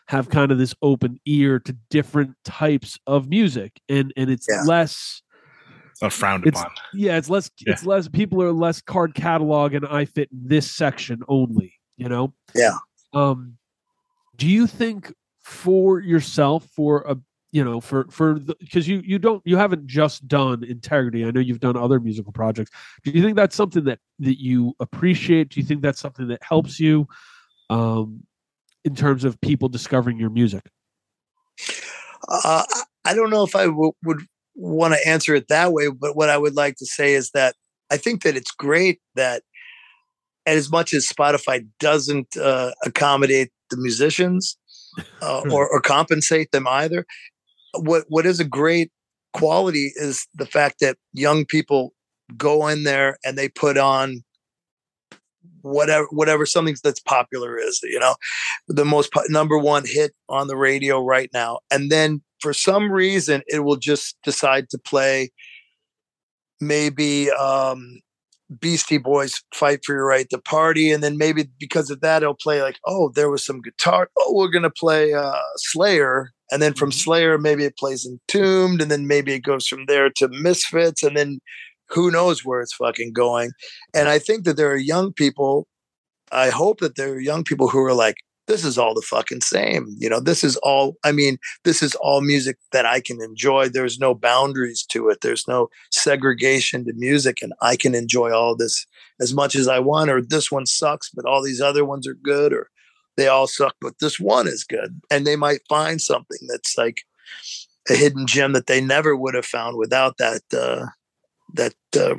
have kind of this open ear to different types of music, and it's less frowned upon. Yeah, it's less. Yeah. It's less. People are less card catalog, and I fit in this section only. Yeah. Do you think for yourself, because you haven't just done Integrity. I know you've done other musical projects. Do you think that's something that you appreciate? Do you think that's something that helps you? In terms of people discovering your music? I don't know if I would want to answer it that way, but what I would like to say is that I think that it's great that, as much as Spotify doesn't accommodate the musicians or compensate them either, what is a great quality is the fact that young people go in there and they put on whatever something that's popular is, the most number one hit on the radio right now. And then for some reason, it will just decide to play maybe Beastie Boys' Fight for Your Right to Party. And then maybe because of that, it'll play like, oh, there was some guitar. Oh, we're going to play Slayer. And then from Slayer, maybe it plays Entombed. And then maybe it goes from there to Misfits. And then who knows where it's fucking going. And I think that I hope that there are young people who are like, this is all the fucking same. This is all music that I can enjoy. There's no boundaries to it. There's no segregation to music. And I can enjoy all this as much as I want, or this one sucks, but all these other ones are good, or they all suck, but this one is good. And they might find something that's like a hidden gem that they never would have found without that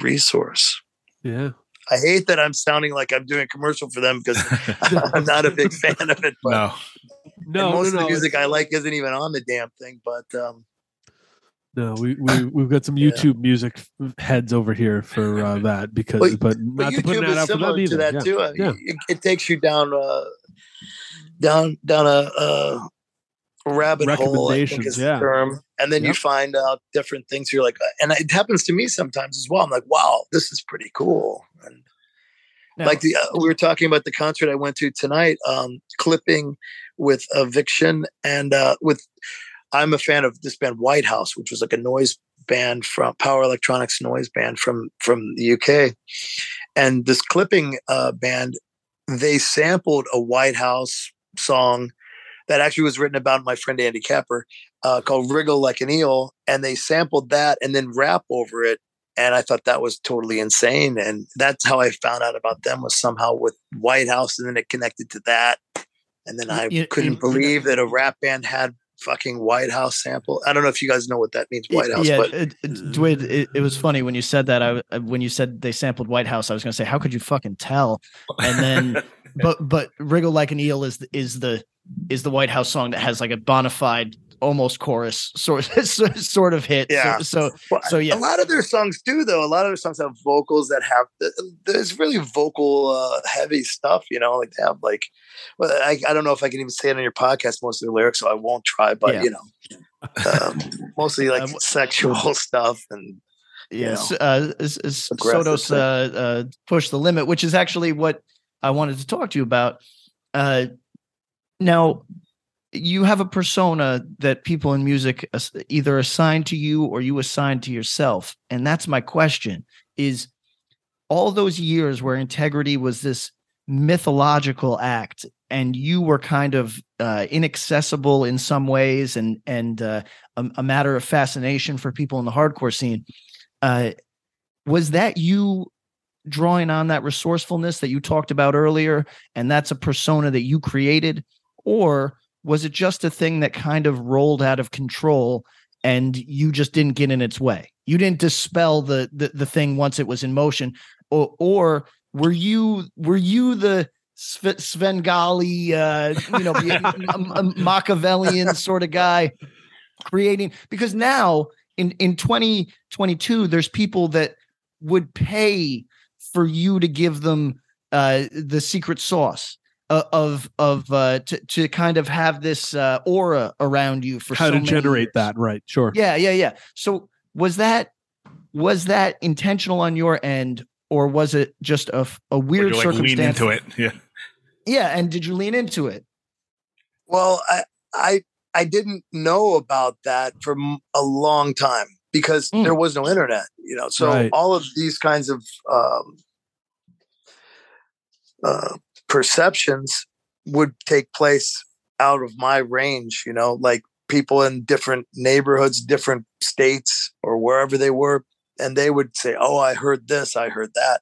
resource. Yeah. I hate that I'm sounding like I'm doing a commercial for them, because I'm not a big fan of it. But most of the music I like isn't even on the damn thing. But we've got some YouTube music heads over here for that, because but not to put that out for them either. To that too. It takes you down a rabbit hole, I think is the term. And then you find out different things. You're like, and it happens to me sometimes as well. I'm like, wow, this is pretty cool. And we were talking about the concert I went to tonight, Clipping with Eviction, and I'm a fan of this band White House, which was like a noise band from power electronics noise band from the UK. And this Clipping band, they sampled a White House song that actually was written about my friend Andy Capper, called Wriggle Like an Eel. And they sampled that and then rap over it. And I thought that was totally insane. And that's how I found out about them, was somehow with White House. And then it connected to that. And then I couldn't believe that a rap band had fucking White House sample. I don't know if you guys know what that means, White House. Yeah, but Dwid, it was funny when you said that. When you said they sampled White House, I was going to say, how could you fucking tell? And then, but Wriggle Like an Eel is the White House song that has like a bona fide almost chorus sort of hit. Yeah. So yeah. A lot of their songs do, though. A lot of their songs have vocals that have there's really vocal heavy stuff, like they have like, well, I don't know if I can even say it on your podcast, most of the lyrics, so I won't try, but mostly like sexual stuff and Sotos Push the Limit, which is actually what I wanted to talk to you about. Now, you have a persona that people in music either assign to you or you assign to yourself. And that's my question, is all those years where Integrity was this mythological act and you were kind of inaccessible in some ways and a matter of fascination for people in the hardcore scene. Was that you drawing on that resourcefulness that you talked about earlier, and that's a persona that you created? Or was it just a thing that kind of rolled out of control and you just didn't get in its way? You didn't dispel the thing once it was in motion, or were you the Svengali, Machiavellian sort of guy creating? Because now in 2022, there's people that would pay for you to give them the secret sauce to kind of have this aura around you for how to generate that, right? Sure. Yeah. So was that intentional on your end, or was it just a weird circumstance? Lean into it, yeah. And did you lean into it? Well, I didn't know about that for a long time because there was no internet, So all of these kinds of perceptions would take place out of my range, like people in different neighborhoods, different states, or wherever they were, and they would say, "Oh, I heard this, I heard that,"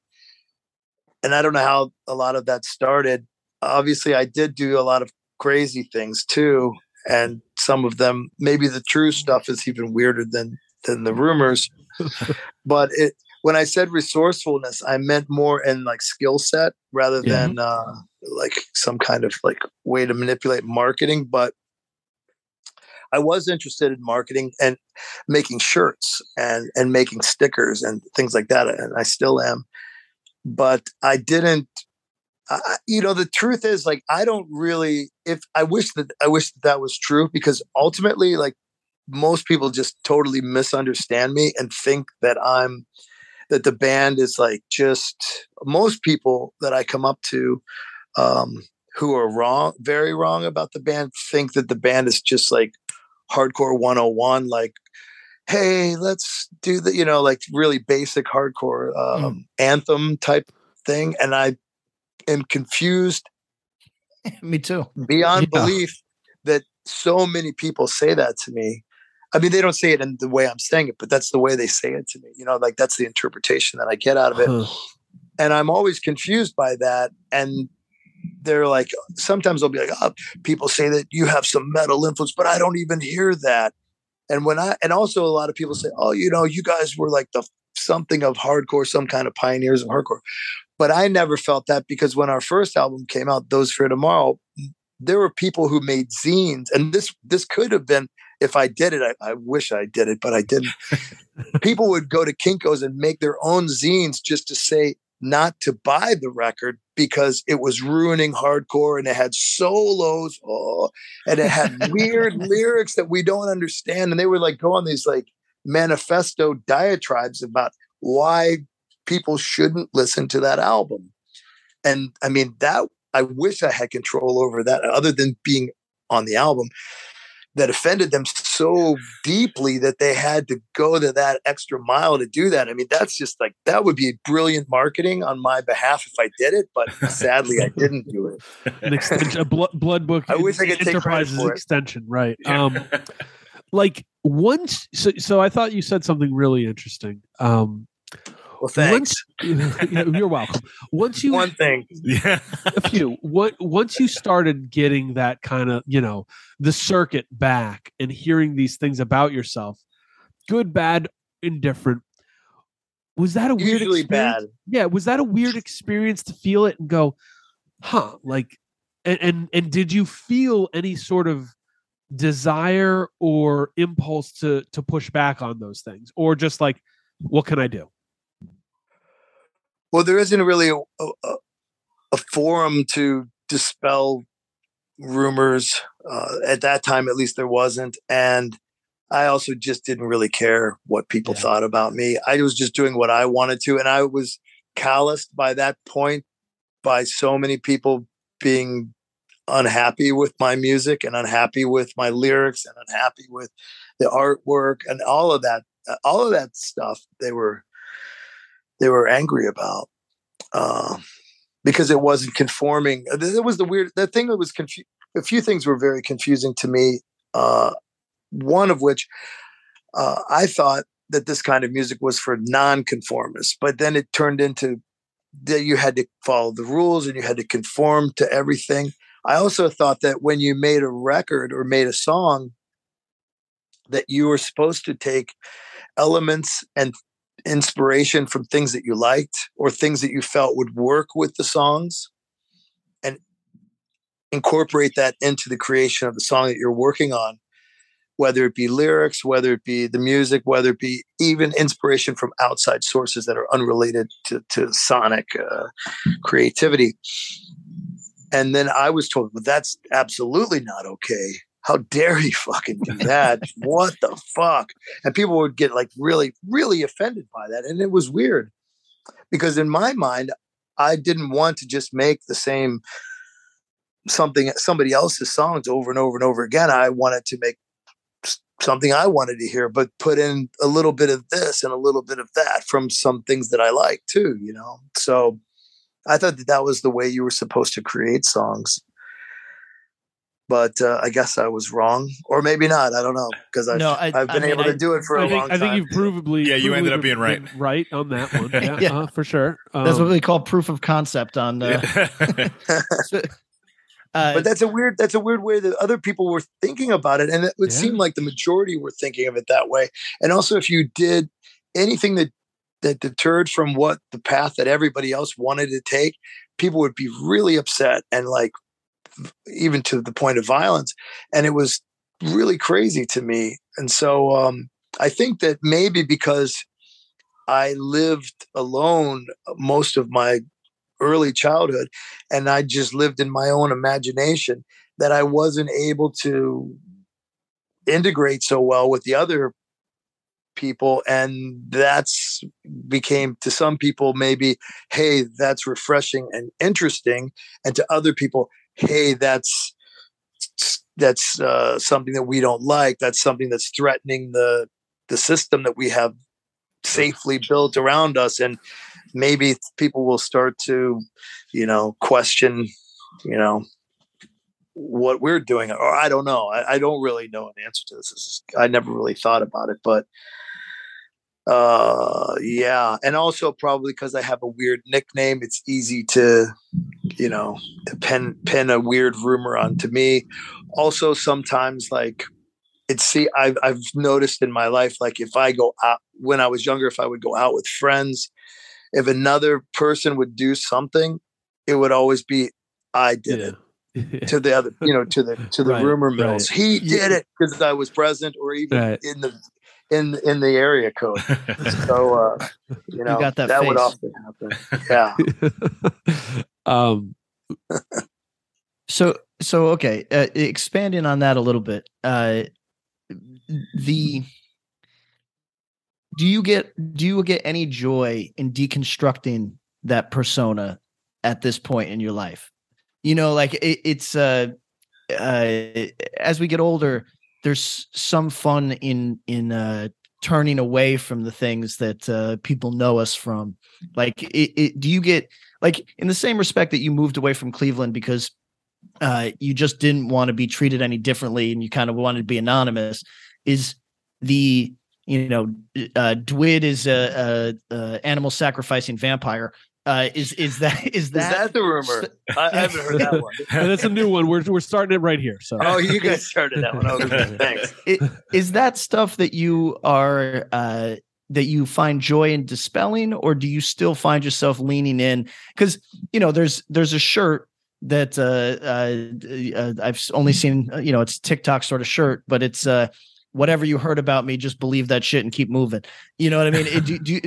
and I don't know how a lot of that started. Obviously, I did do a lot of crazy things too, and some of them, maybe the true stuff, is even weirder than the rumors. But when I said resourcefulness, I meant more in like skill set rather than like some kind of like way to manipulate marketing. But I was interested in marketing and making shirts and making stickers and things like that. And I still am, but I didn't, the truth is, like, I don't really, I wish that was true, because ultimately, like, most people just totally misunderstand me and think that that the band is like, just most people that I come up to, who are wrong, very wrong about the band, think that the band is just like hardcore 101, like, hey, let's do the, like really basic hardcore anthem type thing. And I am confused. Me too. Beyond belief that so many people say that to me. I mean, they don't say it in the way I'm saying it, but that's the way they say it to me. Like that's the interpretation that I get out of it. And I'm always confused by that. And they're like, sometimes they'll be like, "Oh, people say that you have some metal influence, but I don't even hear that." And also a lot of people say, "Oh, you guys were like the something of hardcore, some kind of pioneers of hardcore." But I never felt that, because when our first album came out, Those for Tomorrow, there were people who made zines, and this could have been, if I did it, I wish I did it, but I didn't. People would go to Kinko's and make their own zines just to say not to buy the record because it was ruining hardcore, and it had solos and it had weird lyrics that we don't understand. And they would like go on these like manifesto diatribes about why people shouldn't listen to that album. And I mean, that I wish I had control over that, other than being on the album. That offended them so deeply that they had to go to that extra mile to do that. I mean, that's just like, that would be brilliant marketing on my behalf if I did it, but sadly I didn't do it. An extension, a Blood Book. I wish I could take credit for it. Extension, right? Yeah. Like once, so I thought you said something really interesting. Well, thanks. You're welcome. Once you started getting that kind of, the circuit back and hearing these things about yourself, good, bad, indifferent, was that a weird experience? Usually bad. Yeah. Was that a weird experience to feel it and go, huh? Like, and did you feel any sort of desire or impulse to push back on those things, or just like, what can I do? Well, there isn't really a forum to dispel rumors. At that time, at least, there wasn't. And I also just didn't really care what people thought about me. I was just doing what I wanted to. And I was calloused by that point by so many people being unhappy with my music and unhappy with my lyrics and unhappy with the artwork and all of that stuff they were angry about, because it wasn't conforming. It was the weird, the thing that was confusing. A few things were very confusing to me. One of which, I thought that this kind of music was for nonconformists, but then it turned into that you had to follow the rules and you had to conform to everything. I also thought that when you made a record or made a song, that you were supposed to take elements and inspiration from things that you liked or things that you felt would work with the songs and incorporate that into the creation of the song that you're working on, whether it be lyrics, whether it be the music, whether it be even inspiration from outside sources that are unrelated to sonic creativity. And then I was told, well, that's absolutely not okay. How dare you fucking do that? What the fuck? And people would get like really, really offended by that. And it was weird because in my mind, I didn't want to just make the same something, somebody else's songs over and over and over again. I wanted to make something I wanted to hear, but put in a little bit of this and a little bit of that from some things that I like too, you know? So I thought that that was the way you were supposed to create songs. But I guess I was wrong, or maybe not. I don't know, because I've been able to do it for a long time. I think you've provably you ended up being right, on that one, for sure. That's what they call proof of concept on. But that's a weird way that other people were thinking about it, and it would seem like the majority were thinking of it that way. And also, if you did anything that deterred from what the path that everybody else wanted to take, people would be really upset and like, even to the point of violence. And it was really crazy to me. And so I think that maybe because I lived alone most of my early childhood and I just lived in my own imagination, that I wasn't able to integrate so well with the other people. And that's became to some people maybe, hey, that's refreshing and interesting. And to other people, hey, that's something that we don't like. That's something that's threatening the system that we have safely built around us. And maybe people will start to, question, what we're doing. Or I don't know. I don't really know an answer to this. I never really thought about it, but and also probably because I have a weird nickname, it's easy to to pin a weird rumor onto me. Also, sometimes I've noticed in my life, like if I go out when I was younger, if I would go out with friends, if another person would do something, it would always be I did it. To the other, to the rumor mills, he did it because I was present, or even in the area code. So that would often happen. Yeah. So okay. Expanding on that a little bit. Do you get any joy in deconstructing that persona at this point in your life? As we get older, there's some fun in turning away from the things that people know us from. Do you get, in the same respect that you moved away from Cleveland because you just didn't want to be treated any differently and you kind of wanted to be anonymous, is the, Dwid is a animal sacrificing vampire. Is that the rumor? I haven't heard that one. That's a new one. We're starting it right here. So you guys started that one. Okay, thanks. Is that stuff that you are that you find joy in dispelling, or do you still find yourself leaning in? Because there's a shirt that I've only seen. It's a TikTok sort of shirt, but it's whatever you heard about me, just believe that shit and keep moving. You know what I mean? Do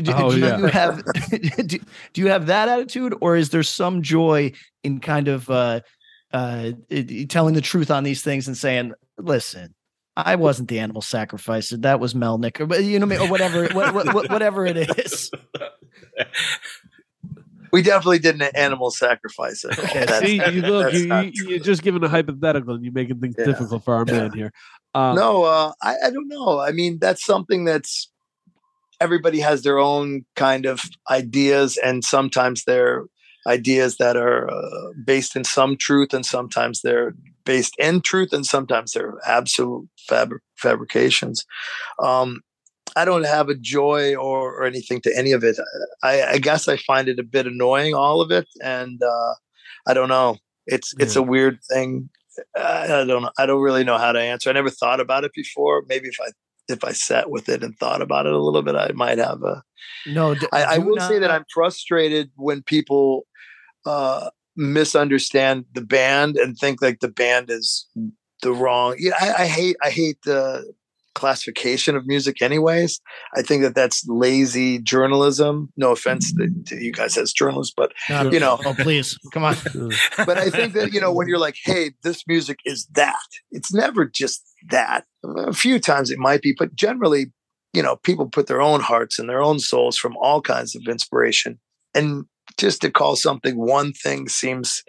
you have that attitude, or is there some joy in kind of telling the truth on these things and saying, listen, I wasn't the animal sacrificer. That was Melnick, or whatever it is. We definitely did an animal sacrifice. Okay, see, you look, you're just giving a hypothetical and you're making things difficult for our man here. I don't know. I mean, that's something that's everybody has their own kind of ideas, and sometimes they're ideas that are based in some truth, and sometimes they're based in truth, and sometimes they're absolute fabrications. I don't have a joy or anything to any of it. I guess I find it a bit annoying, all of it, and I don't know. It's a weird thing. I don't know. I don't really know how to answer. I never thought about it before. Maybe if I sat with it and thought about it a little bit, I might have a. No, I will say that I'm frustrated when people misunderstand the band and think like the band is the wrong. Yeah, I hate the classification of music anyways. I think that's lazy journalism. No offense to you guys as journalists, but you know, oh please, come on. But I think that, you know, when you're like, hey, this music is that, it's never just that. A few times it might be, but generally, you know, people put their own hearts and their own souls from all kinds of inspiration, and just to call something one thing seems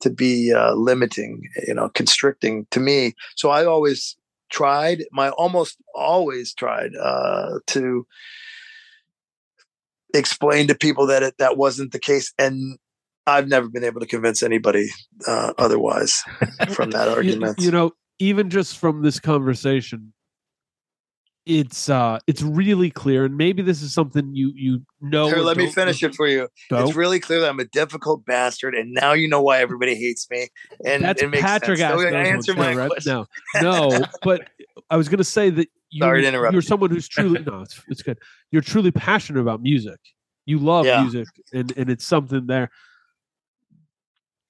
to be limiting, you know, constricting to me. So I always tried to explain to people that that wasn't the case, and I've never been able to convince anybody otherwise from that argument. You know, even just from this conversation, it's really clear, and maybe this is something you know. Here, let me finish it for you. So? It's really clear that I'm a difficult bastard, and now you know why everybody hates me. And that's it makes Patrick sense. So answer my question. No, but I was going to say that you're someone who's truly it's good. You're truly passionate about music. You love music, and it's something there.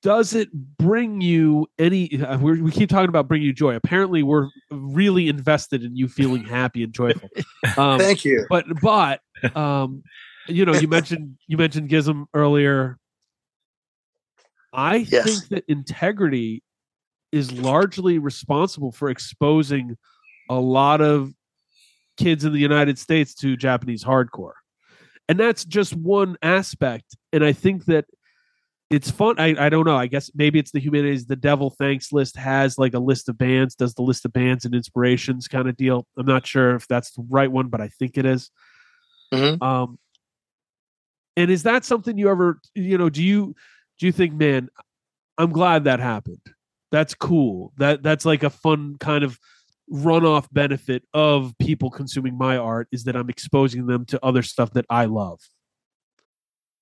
Does it bring you any? We keep talking about bring you joy. Apparently, we're really invested in you feeling happy and joyful. Thank you. But you know, you mentioned Gism earlier. I think that Integrity is largely responsible for exposing a lot of kids in the United States to Japanese hardcore, and that's just one aspect. And I think that. It's fun. I don't know. I guess maybe it's the humanities. The Devil Thanks list has like a list of bands, does the list of bands and inspirations kind of deal. I'm not sure if that's the right one, but I think it is. Mm-hmm. And is that something you ever, you know, do you think, man, I'm glad that happened. That's cool. That's like a fun kind of runoff benefit of people consuming my art, is that I'm exposing them to other stuff that I love.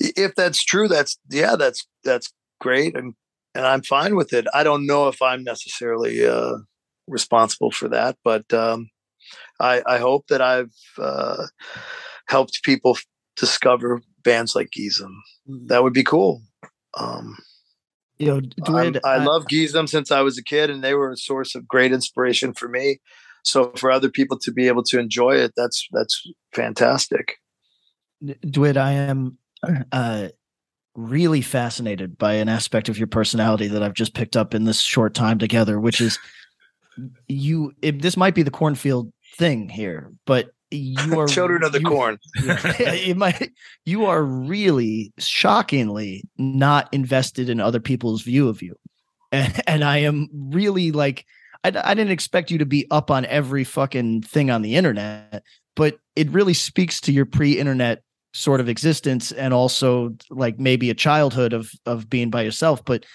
If that's true, that's great, and I'm fine with it. I don't know if I'm necessarily responsible for that, but I hope that I've helped people discover bands like Gism. That would be cool. You know, I love Gism since I was a kid, and they were a source of great inspiration for me. So for other people to be able to enjoy it, that's fantastic. Dwid, I am. Really fascinated by an aspect of your personality that I've just picked up in this short time together, which is this might be the cornfield thing here, but you are children of the corn. You are really shockingly not invested in other people's view of you. And I am really like, I didn't expect you to be up on every fucking thing on the internet, but it really speaks to your pre-internet sort of existence, and also like maybe a childhood of being by yourself. But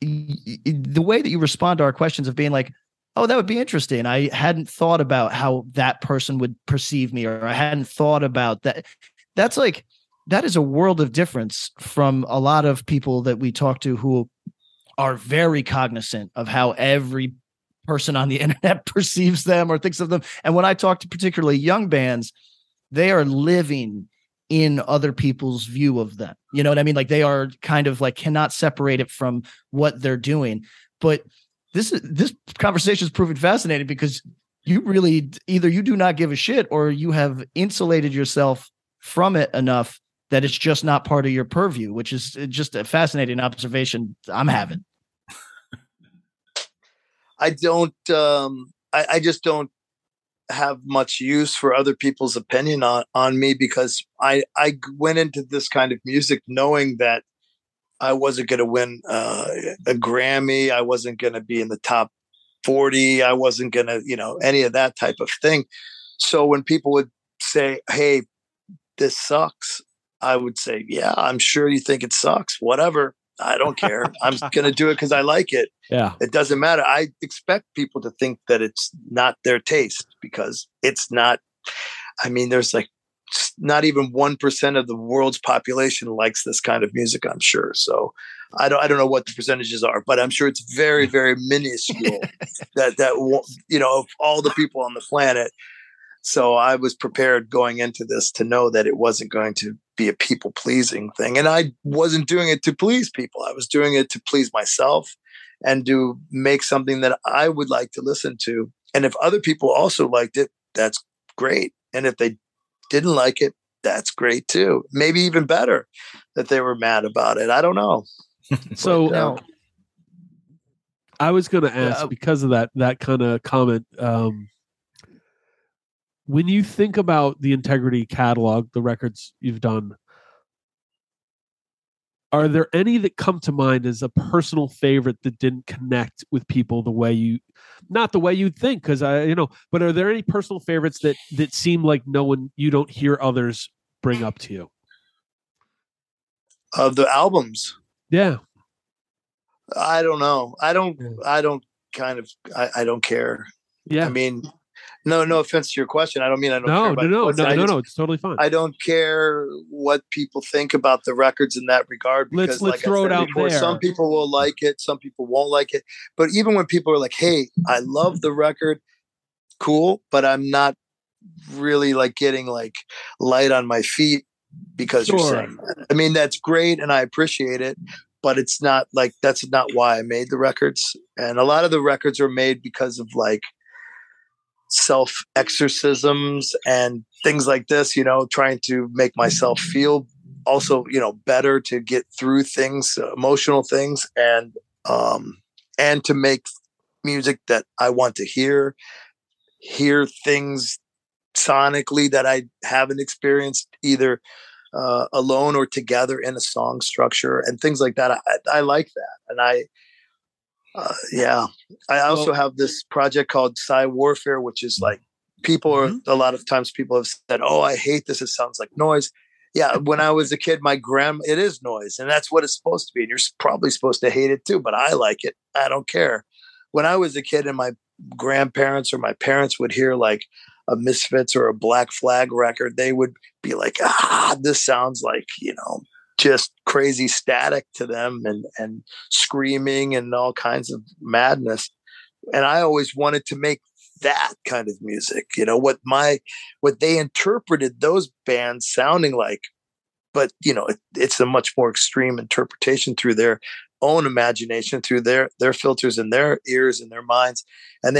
the way that you respond to our questions of being like, oh, that would be interesting. I hadn't thought about how that person would perceive me, or I hadn't thought about that. That's like, that is a world of difference from a lot of people that we talk to who are very cognizant of how every person on the internet perceives them or thinks of them. And when I talk to particularly young bands, they are living in other people's view of them. You know what I mean? Like they are kind of like cannot separate it from what they're doing. But this conversation is proving fascinating because you really either you do not give a shit or you have insulated yourself from it enough that it's just not part of your purview, which is just a fascinating observation I'm having. I don't I just don't have much use for other people's opinion on me because I went into this kind of music knowing that I wasn't going to win a Grammy. I wasn't going to be in the top 40. I wasn't going to, any of that type of thing. So when people would say, hey, this sucks, I would say, yeah, I'm sure you think it sucks. Whatever. I don't care. I'm going to do it because I like it. Yeah. It doesn't matter. I expect people to think that it's not their taste because it's not. I mean, there's like not even 1% of the world's population likes this kind of music, I'm sure. So I don't know what the percentages are, but I'm sure it's very, very minuscule of all the people on the planet. So I was prepared going into this to know that it wasn't going to be a people pleasing thing. And I wasn't doing it to please people. I was doing it to please myself and to make something that I would like to listen to. And if other people also liked it, that's great. And if they didn't like it, that's great too. Maybe even better that they were mad about it. I don't know. So but, I was going to ask because of that kind of comment, when you think about the Integrity catalog, the records you've done, are there any that come to mind as a personal favorite that didn't connect with people not the way you'd think? Because but are there any personal favorites that seem like no one, you don't hear others bring up to you? Of the albums. Yeah. I don't know. I don't care. Yeah. I mean, No offense to your question. I don't mean I don't care. No, it's totally fine. I don't care what people think about the records in that regard. Because let's throw it out there. Some people will like it. Some people won't like it. But even when people are like, hey, I love the record. Cool. But I'm not really like getting like light on my feet because you're saying that. I mean, that's great. And I appreciate it. But it's not like, that's not why I made the records. And a lot of the records are made because of like, self-exorcisms and things like this, trying to make myself feel also, better to get through things, emotional things, and to make music that I want to hear things sonically that I haven't experienced either alone or together in a song structure and things like that. I like that. And I also have this project called Psy Warfare, which is like people are a lot of times people have said, oh, I hate this. It sounds like noise. Yeah. When I was a kid, it is noise and that's what it's supposed to be. And you're probably supposed to hate it too, but I like it. I don't care. When I was a kid and my grandparents or my parents would hear like a Misfits or a Black Flag record, they would be like, this sounds like, just crazy static to them and screaming and all kinds of madness. And I always wanted to make that kind of music, what they interpreted those bands sounding like, but it's a much more extreme interpretation through their own imagination, through their filters and their ears and their minds. And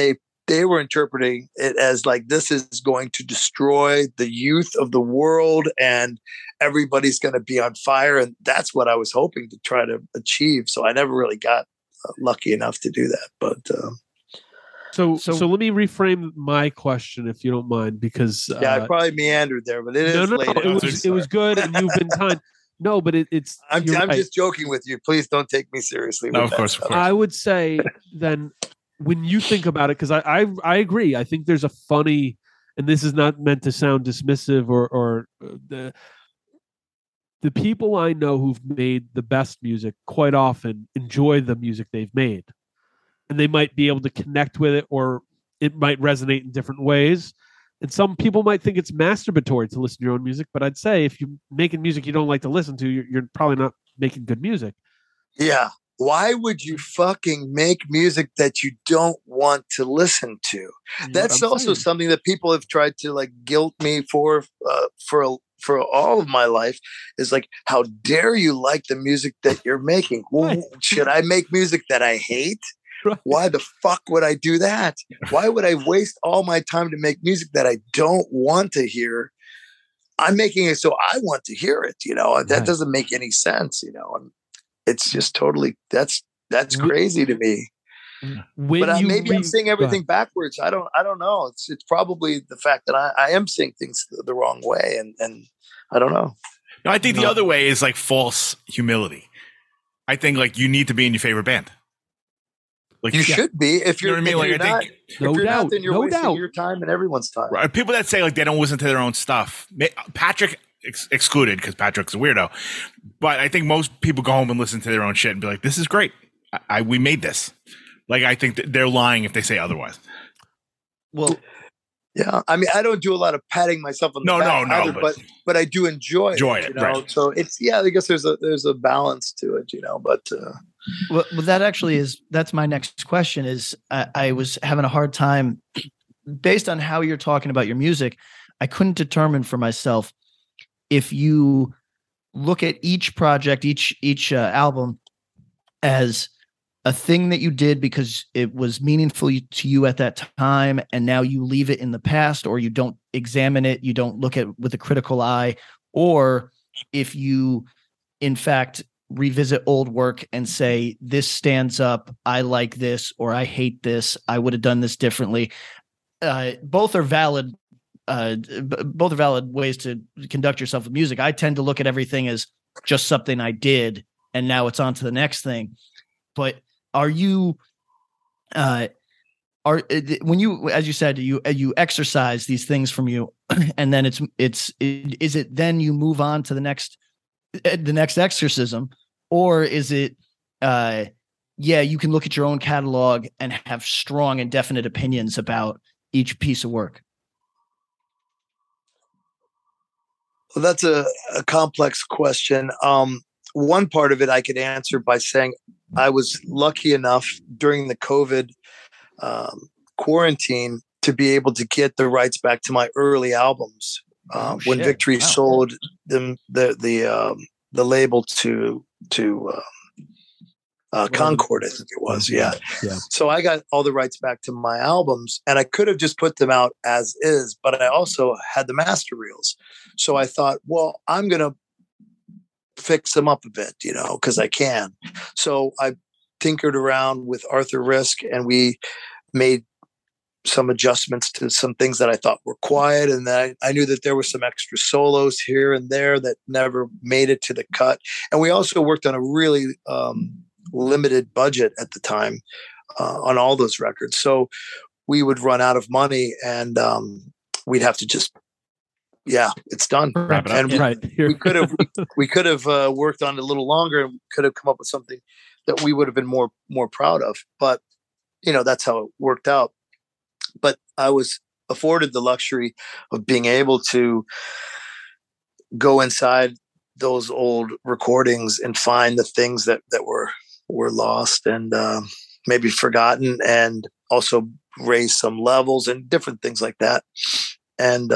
they were interpreting it as like, this is going to destroy the youth of the world and everybody's going to be on fire. And that's what I was hoping to try to achieve. So I never really got lucky enough to do that. But so let me reframe my question, if you don't mind, because I probably meandered there, but it was good. And you've been kind. No, but it's. I'm right. Just joking with you. Please don't take me seriously. No, of course. I would say then. When you think about it, because I agree. I think there's a funny, and this is not meant to sound dismissive or the people I know who've made the best music quite often enjoy the music they've made, and they might be able to connect with it, or it might resonate in different ways. And some people might think it's masturbatory to listen to your own music, but I'd say if you're making music you don't like to listen to, you're probably not making good music. Yeah. Why would you fucking make music that you don't want to listen to? That's also something that people have tried to like guilt me for for all of my life is like, how dare you like the music that you're making? Well, should I make music that I hate? Right. Why the fuck would I do that? Why would I waste all my time to make music that I don't want to hear? I'm making it so I want to hear it, you know, that doesn't make any sense, you know, and it's just totally, that's crazy to me. When but maybe I'm seeing everything backwards. I don't know. It's probably the fact that I am seeing things the wrong way. And I don't know. No, I think the other way is like false humility. I think like you need to be in your favorite band. Like you should be if you're, you know what I mean? Like, I think, if you're not, then you're wasting your time and everyone's time. Right. People that say like they don't listen to their own stuff, Patrick excluded because Patrick's a weirdo. But I think most people go home and listen to their own shit and be like, "This is great. We made this." Like I think they're lying if they say otherwise. Well, yeah. I mean, I don't do a lot of patting myself on the back either, but I do enjoy it. You know? Right. So it's I guess there's a balance to it, you know. But well, that actually that's my next question. Is I was having a hard time based on how you're talking about your music. I couldn't determine for myself if you look at each project, each album as a thing that you did because it was meaningful to you at that time, and now you leave it in the past, or you don't examine it, you don't look at with a critical eye, or if you, in fact, revisit old work and say, this stands up, I like this, or I hate this, I would have done this differently. Both are valid. Both are valid ways to conduct yourself with music. I tend to look at everything as just something I did, and now it's on to the next thing. But are you, when you, as you said, you exercise these things from you, and then is it then you move on to the next exorcism, or is it, you can look at your own catalog and have strong and definite opinions about each piece of work? Well, that's a complex question. One part of it I could answer by saying I was lucky enough during the COVID quarantine to be able to get the rights back to my early albums when Victory sold them, the label to Concord, I think it was. Yeah. So I got all the rights back to my albums, and I could have just put them out as is, but I also had the master reels. So I thought, well, I'm going to fix them up a bit, you know, because I can. So I tinkered around with Arthur Risk, and we made some adjustments to some things that I thought were quiet, and that I knew that there were some extra solos here and there that never made it to the cut. And we also worked on a really limited budget at the time on all those records, so we would run out of money, and we'd have to just it's done. And we could have worked on it a little longer and could have come up with something that we would have been more proud of. But, you know, that's how it worked out. But I was afforded the luxury of being able to go inside those old recordings and find the things that were lost and maybe forgotten, and also raise some levels and different things like that. And,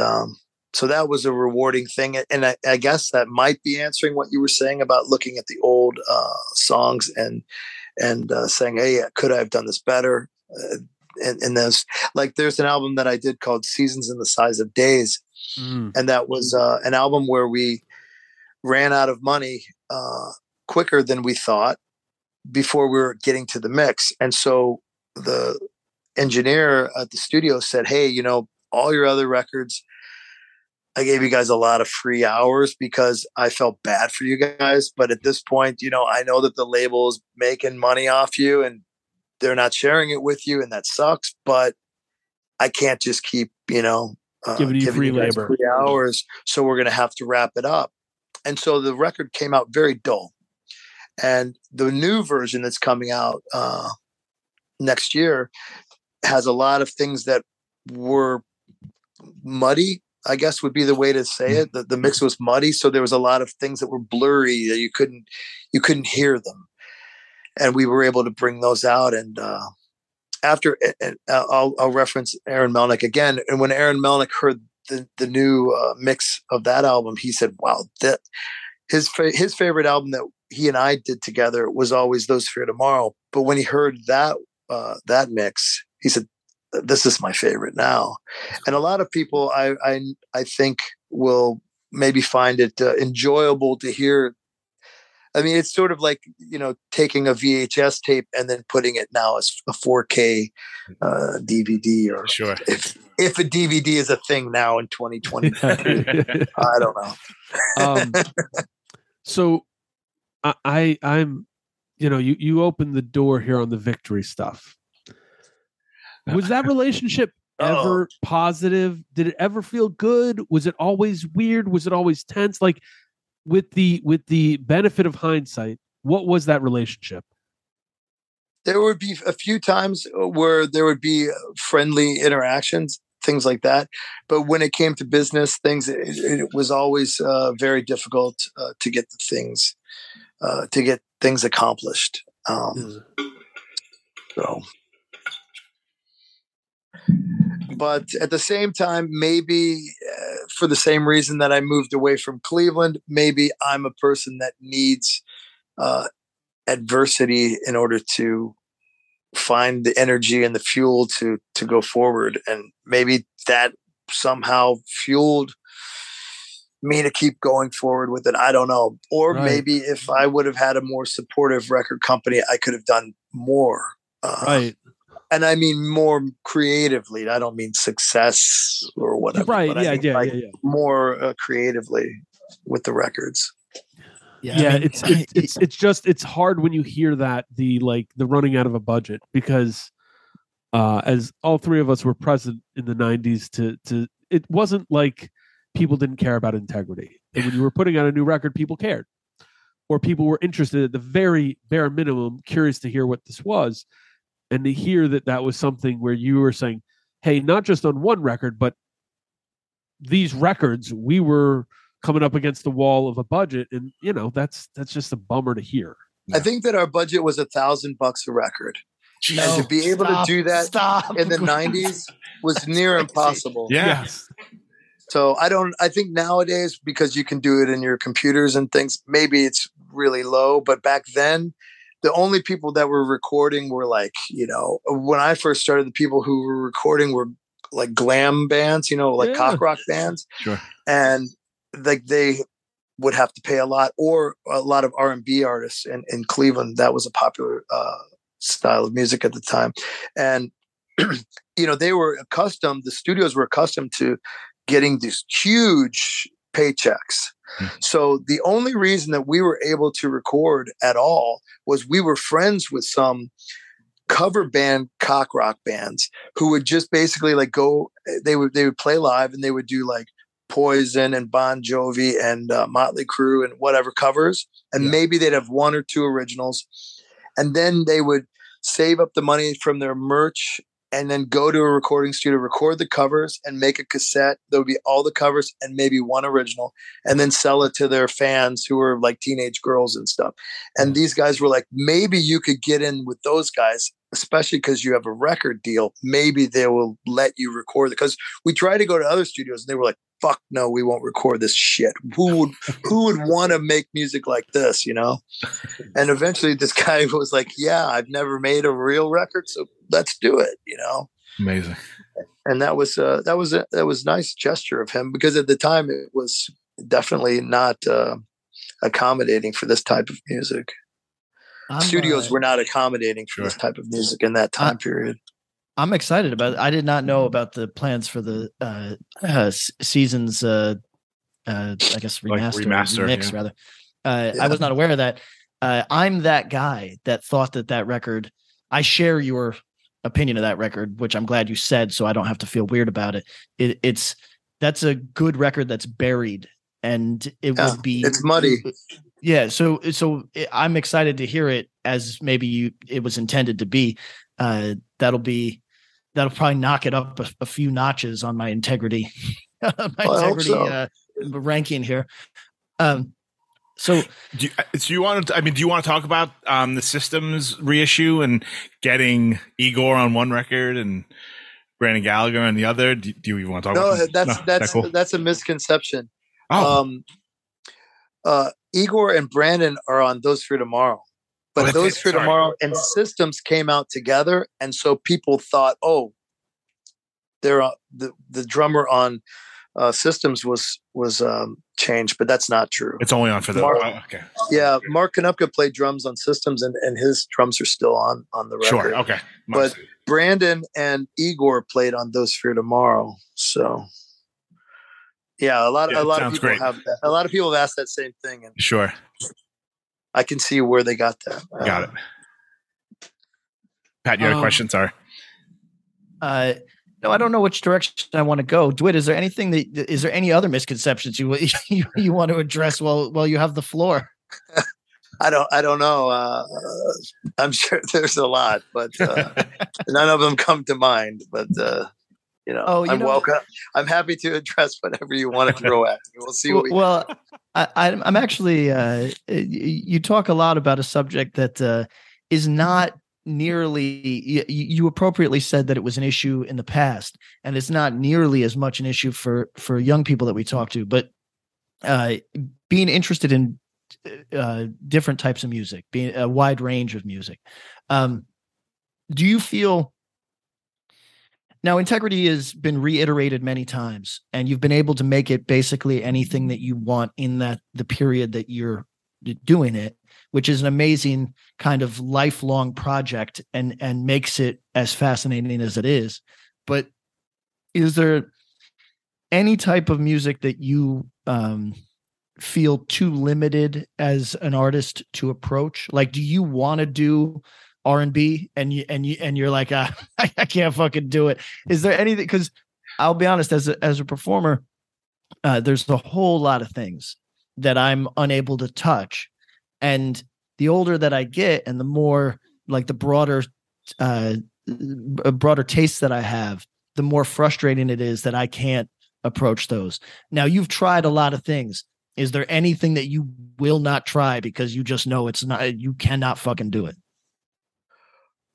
so that was a rewarding thing. And I guess that might be answering what you were saying about looking at the old songs and saying, hey, could I have done this better? And there's an album that I did called Seasons in the Size of Days. And that was an album where we ran out of money quicker than we thought before we were getting to the mix. And so the engineer at the studio said, hey, you know, all your other records, I gave you guys a lot of free hours because I felt bad for you guys. But at this point, you know, I know that the label is making money off you and they're not sharing it with you, and that sucks, but I can't just keep, you know, giving you free hours. So we're going to have to wrap it up. And so the record came out very dull. And the new version that's coming out next year has a lot of things that were muddy, I guess would be the way to say it. The mix was muddy, so there was a lot of things that were blurry that you couldn't hear them, and we were able to bring those out. And after, I'll reference Aaron Melnick again. And when Aaron Melnick heard the new mix of that album, he said, wow, that his favorite album that he and I did together was always Those for Tomorrow. But when he heard that mix, he said, this is my favorite now. And a lot of people, I think, will maybe find it enjoyable to hear. I mean, it's sort of like, you know, taking a VHS tape and then putting it now as a 4K DVD, or sure, if a DVD is a thing now in 2020. I don't know. So I'm, you know, you opened the door here on the Victory stuff. Was that relationship ever positive? Did it ever feel good? Was it always weird? Was it always tense? Like, with the benefit of hindsight, what was that relationship? There would be a few times where there would be friendly interactions, things like that. But when it came to business things, it was always very difficult to get things accomplished. But at the same time, maybe for the same reason that I moved away from Cleveland, maybe I'm a person that needs adversity in order to find the energy and the fuel to go forward. And maybe that somehow fueled me to keep going forward with it. I don't know. Or right. Maybe if I would have had a more supportive record company, I could have done more. Right. And I mean more creatively. I don't mean success or whatever. Right? But I mean more creatively with the records. Yeah. I mean, it's hard when you hear that the running out of a budget, because as all three of us were present in the '90s, to it wasn't like people didn't care about integrity. And when you were putting out a new record, people cared, or people were interested at the very bare minimum, curious to hear what this was. And to hear that was something where you were saying, hey, not just on one record, but these records, we were coming up against the wall of a budget. And, you know, that's just a bummer to hear. Yeah. I think that our budget was $1,000 a record. Jeez. And to be able to do that in the 90s was near impossible. Yes. So I think nowadays, because you can do it in your computers and things, maybe it's really low. But back then, the only people that were recording were like, you know, when I first started, the people who were recording were like glam bands, you know, like cock rock bands. Sure. And like they would have to pay a lot, or a lot of R&B artists in Cleveland. That was a popular style of music at the time. And, you know, the studios were accustomed to getting these huge paychecks. So the only reason that we were able to record at all was we were friends with some cover band cock rock bands who would just basically like go, they would play live, and they would do like Poison and Bon Jovi and Motley Crue and whatever covers. And maybe they'd have one or two originals. And then they would save up the money from their merch and then go to a recording studio, record the covers, and make a cassette. There would be all the covers and maybe one original, and then sell it to their fans who were like teenage girls and stuff. And these guys were like, maybe you could get in with those guys, especially because you have a record deal. Maybe they will let you record it. Because we tried to go to other studios, and they were like, fuck no, we won't record this shit. Who would want to make music like this, you know? And eventually this guy was like, yeah, I've never made a real record, so let's do it, you know? Amazing. And that was a nice gesture of him, because at the time it was definitely not accommodating for this type of music. Studios were not accommodating for this type of music in that time period. I'm excited about it. I did not know about the plans for the Seasons, I guess, remix. I was not aware of that. I'm that guy that thought that record, I share your opinion of that record, which I'm glad you said, so I don't have to feel weird about it. That's a good record that's buried, and it's muddy. Yeah. So I'm excited to hear it as maybe it was intended to be. That'll probably knock it up a few notches on my integrity, ranking here. So do you want to talk about the Systems reissue and getting Igor on one record and Brandon Gallagher on the other? Do you want to talk about that? That's a misconception. Oh. Igor and Brandon are on Those for Tomorrow. But Those for Tomorrow and Systems came out together, and so people thought, oh, they're the drummer on Systems was changed, but that's not true. It's only on for the okay. Yeah, Mark Konopka played drums on Systems, and his drums are still on the record. Sure, okay. But Brandon and Igor played on Those for Tomorrow, so. Yeah, a lot of people have asked that same thing, and sure, I can see where they got that. Got it. Pat, you had a question? Sorry. No, I don't know which direction I want to go. Dwid, is there anything is there any other misconceptions you want to address while you have the floor? I don't know. I'm sure there's a lot, but none of them come to mind. But. I'm welcome. I'm happy to address whatever you want to throw at me. We'll see. I'm actually. You talk a lot about a subject that is not nearly. You appropriately said that it was an issue in the past, and it's not nearly as much an issue for young people that we talk to. But being interested in different types of music, being a wide range of music, do you feel? Now, integrity has been reiterated many times, and you've been able to make it basically anything that you want in the period that you're doing it, which is an amazing kind of lifelong project and makes it as fascinating as it is. But is there any type of music that you feel too limited as an artist to approach? Like, do you want to do R&B and you're like, I can't fucking do it? Is there anything? Because I'll be honest, as a performer, there's a whole lot of things that I'm unable to touch, and the older that I get and the more like the broader tastes that I have, the more frustrating it is that I can't approach those. Now, you've tried a lot of things. Is there anything that you will not try because you just know it's not, you cannot fucking do it?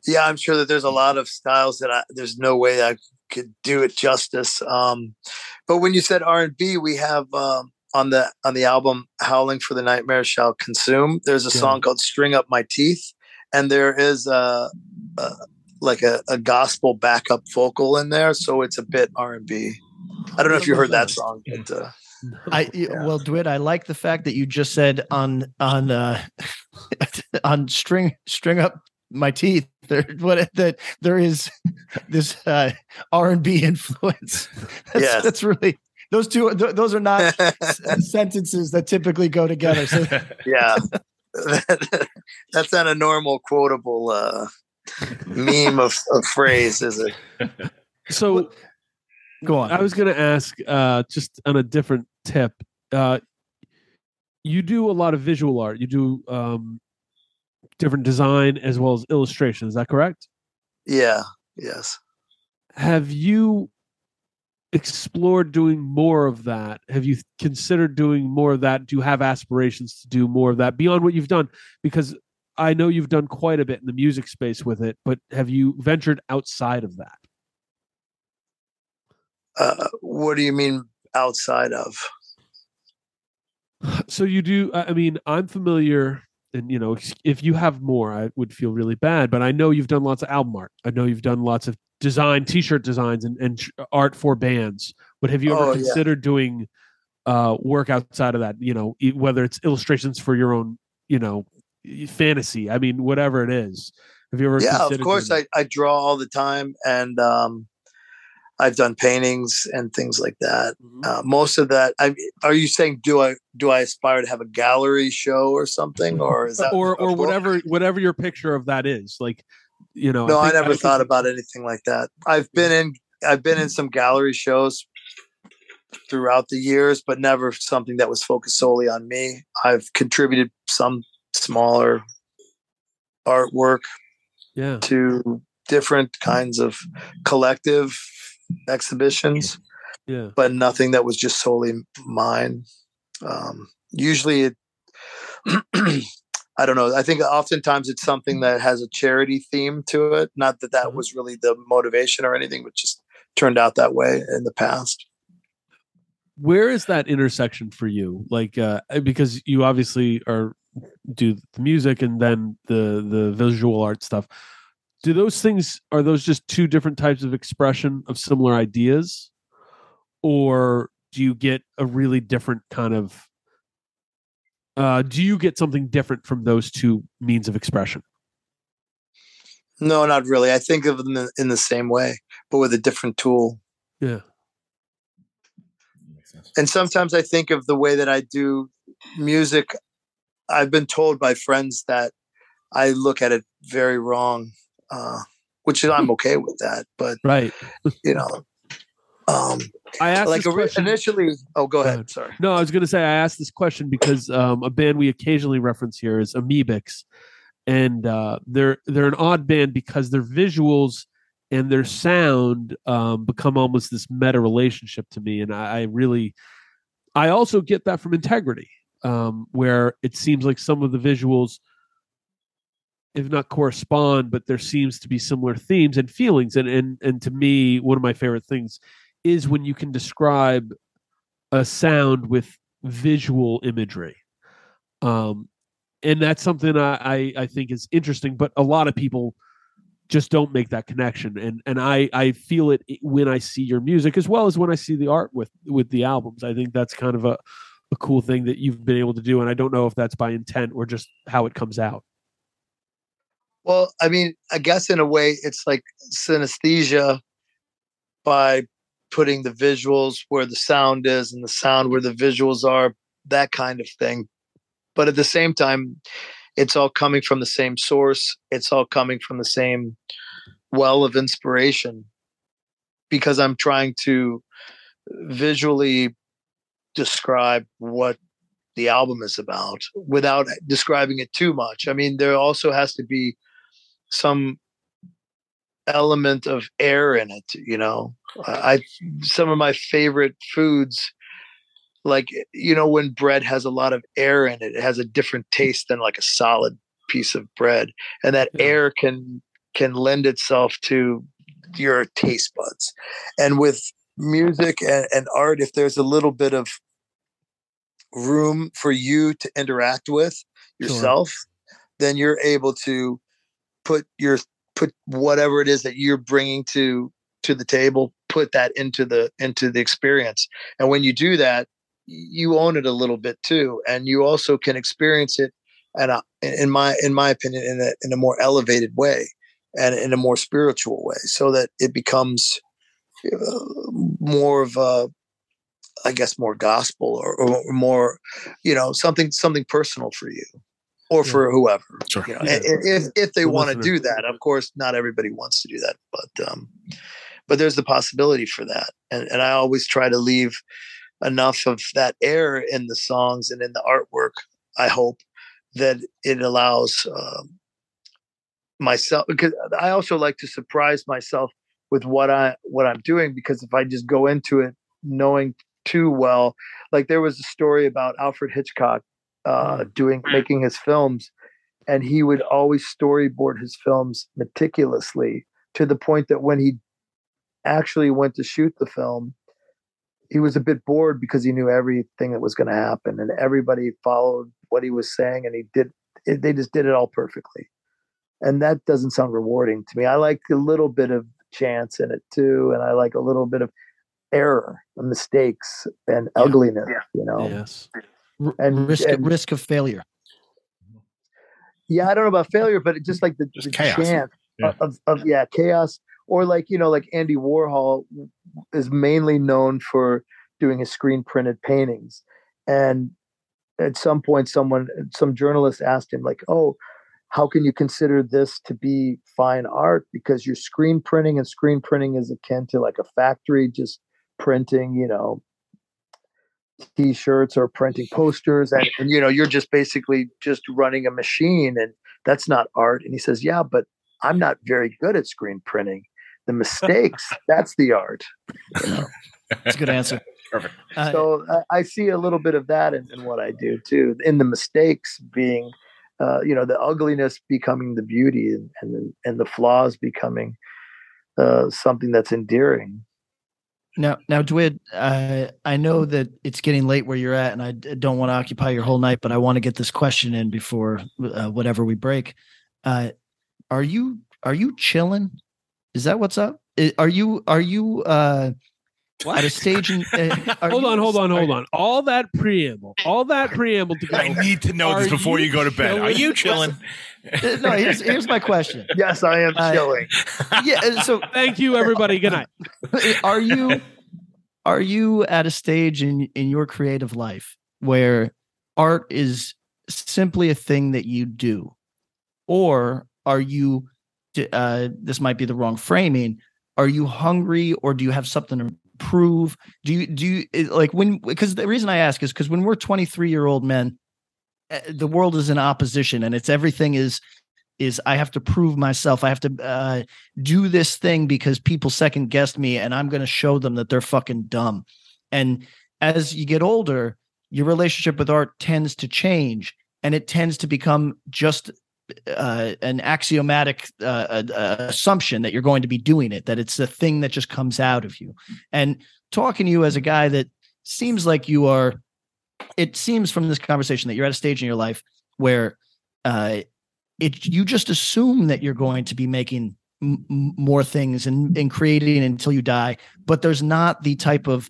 Yeah, I'm sure that there's a lot of styles that there's no way I could do it justice. But when you said R&B, we have on the album "Howling for the Nightmare Shall Consume." There's a song called "String Up My Teeth," and there is a gospel backup vocal in there, so it's a bit R&B. I don't know if you heard that song, but Dwid, I like the fact that you just said on on string up my teeth that there is this R&B influence. That's really, those two. Those are not sentences that typically go together. So. Yeah, that's not a normal quotable meme of phrase, is it? So, go on. I was going to ask, just on a different tip. You do a lot of visual art. You do. Different design as well as illustration. Is that correct? Yeah. Yes. Have you explored doing more of that? Have you considered doing more of that? Do you have aspirations to do more of that beyond what you've done? Because I know you've done quite a bit in the music space with it, but have you ventured outside of that? What do you mean outside of? So you do, I mean, I'm familiar. And, you know, if you have more, I would feel really bad. But I know you've done lots of album art. I know you've done lots of design, T-shirt designs and art for bands. But have you ever considered doing work outside of that? You know, whether it's illustrations for your own, you know, fantasy. I mean, whatever it is. Have you ever considered? Yeah, of course. I draw all the time. And I've done paintings and things like that. Mm-hmm. Most of that. Are you saying do I aspire to have a gallery show or something, or is that or whatever your picture of that is? Like, you know, no, I never thought about anything like that. I've been in some gallery shows throughout the years, but never something that was focused solely on me. I've contributed some smaller artwork to different kinds of collective exhibitions, but nothing that was just solely mine. Usually I don't know, I think oftentimes it's something that has a charity theme to it. Not that was really the motivation or anything, but just turned out that way in the past. Where is that intersection for you? Like, because you obviously do the music and then the visual art stuff. Do those things, are those just two different types of expression of similar ideas? Or do you get a really different kind of, do you get something different from those two means of expression? No, not really. I think of them in the same way, but with a different tool. Yeah. And sometimes I think of the way that I do music. I've been told by friends that I look at it very wrong, which I'm okay with that. But right, you know, I asked like initially. Oh, go ahead. Sorry. No, I was going to say I asked this question because a band we occasionally reference here is Amoebics, and they're an odd band because their visuals and their sound become almost this meta relationship to me, and I also get that from Integrity, where it seems like some of the visuals, if not correspond, but there seems to be similar themes and feelings. And to me, one of my favorite things is when you can describe a sound with visual imagery. And that's something I think is interesting, but a lot of people just don't make that connection. And I feel it when I see your music, as well as when I see the art with the albums. I think that's kind of a cool thing that you've been able to do. And I don't know if that's by intent or just how it comes out. Well, I mean, I guess in a way it's like synesthesia by putting the visuals where the sound is and the sound where the visuals are, that kind of thing. But at the same time, it's all coming from the same source. It's all coming from the same well of inspiration, because I'm trying to visually describe what the album is about without describing it too much. I mean, there also has to be some element of air in it, you know. Some of my favorite foods, like, you know, when bread has a lot of air in it, it has a different taste than like a solid piece of bread, and that air can lend itself to your taste buds. And with music and art, if there's a little bit of room for you to interact with yourself, then you're able to put whatever it is that you're bringing to the table, put that into the experience. And when you do that, you own it a little bit too, and you also can experience it in my opinion in a more elevated way and in a more spiritual way, so that it becomes more of a, I guess, more gospel or more, you know, something personal for you or for whoever. Sure. You know, if they want to do that. Of course, not everybody wants to do that, but there's the possibility for that. And I always try to leave enough of that air in the songs and in the artwork, I hope, that it allows myself, because I also like to surprise myself with what I'm doing, because if I just go into it knowing too well, like there was a story about Alfred Hitchcock making his films, and he would always storyboard his films meticulously, to the point that when he actually went to shoot the film, he was a bit bored because he knew everything that was going to happen, and everybody followed what he was saying, and they just did it all perfectly. And that doesn't sound rewarding to me. I like a little bit of chance in it too, and I like a little bit of error and mistakes and ugliness, you know. Yes. And risk of failure. Yeah, I don't know about failure, but it just like the chaos. Chance of chaos. Or like, you know, like Andy Warhol is mainly known for doing his screen printed paintings. And at some point some journalist asked him, like, oh, how can you consider this to be fine art? Because you're screen printing, and screen printing is akin to like a factory just printing, you know, T-shirts or printing posters, and you know, you're just basically just running a machine, and that's not art. And he says, yeah, but I'm not very good at screen printing. The mistakes, that's the art. You know? That's a good answer. Perfect. So I see a little bit of that in what I do too, in the mistakes being, you know, the ugliness becoming the beauty, and the flaws becoming something that's endearing. Now, Dwid, I know that it's getting late where you're at, and I don't want to occupy your whole night, but I want to get this question in before whatever we break. Are you chilling? Is that what's up? Are you at a stage? Hold on. All that preamble to go. I need to know this before you go to bed. Chilling? Are you chilling? No, here's my question. Yes, I am chilling. Yeah. So thank you, everybody. Good night. Are you at a stage in your creative life where art is simply a thing that you do, or are you? This might be the wrong framing. Are you hungry, or do you have something to prove? Do you like when? Because the reason I ask is because when we're 23-year-old men, the world is in opposition, and it's everything is I have to prove myself. I have to do this thing because people second guessed me, and I'm going to show them that they're fucking dumb. And as you get older, your relationship with art tends to change, and it tends to become just an axiomatic assumption that you're going to be doing it, that it's a thing that just comes out of you. And talking to you as a guy that seems like you are, it seems from this conversation that you're at a stage in your life where you just assume that you're going to be making more things and creating until you die, but there's not the type of,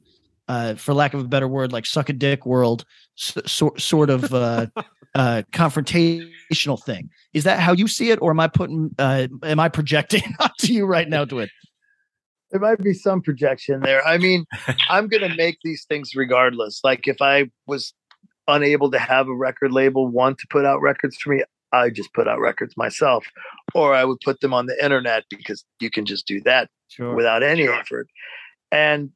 for lack of a better word, like suck a dick world sort of confrontational thing. Is that how you see it, or am I projecting onto you right now, Dwid? There might be some projection there. I mean, I'm going to make these things regardless. Like if I was unable to have a record label want to put out records for me, I just put out records myself, or I would put them on the internet because you can just do that without any effort. And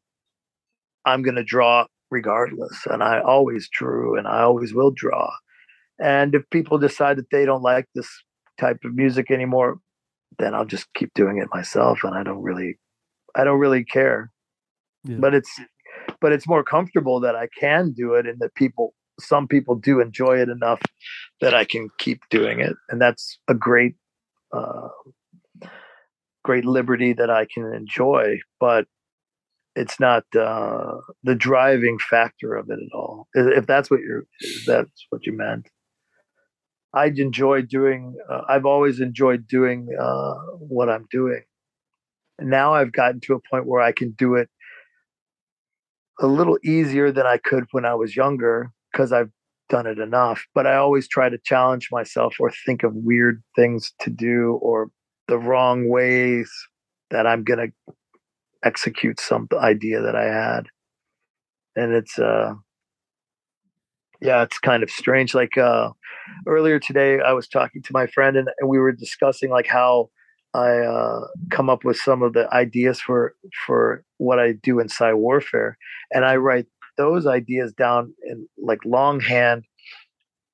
I'm going to draw regardless. And I always drew, and I always will draw. And if people decide that they don't like this type of music anymore, then I'll just keep doing it myself. And I don't really care, yeah. but it's more comfortable that I can do it, and that some people do enjoy it enough that I can keep doing it. And that's a great, great liberty that I can enjoy, but it's not the driving factor of it at all. If that's what you meant. I've always enjoyed doing what I'm doing. And now I've gotten to a point where I can do it a little easier than I could when I was younger because I've done it enough. But I always try to challenge myself or think of weird things to do or the wrong ways that I'm going to execute some idea that I had. And it's kind of strange. Like earlier today, I was talking to my friend and we were discussing like how I come up with some of the ideas for what I do in psy warfare. And I write those ideas down in like longhand,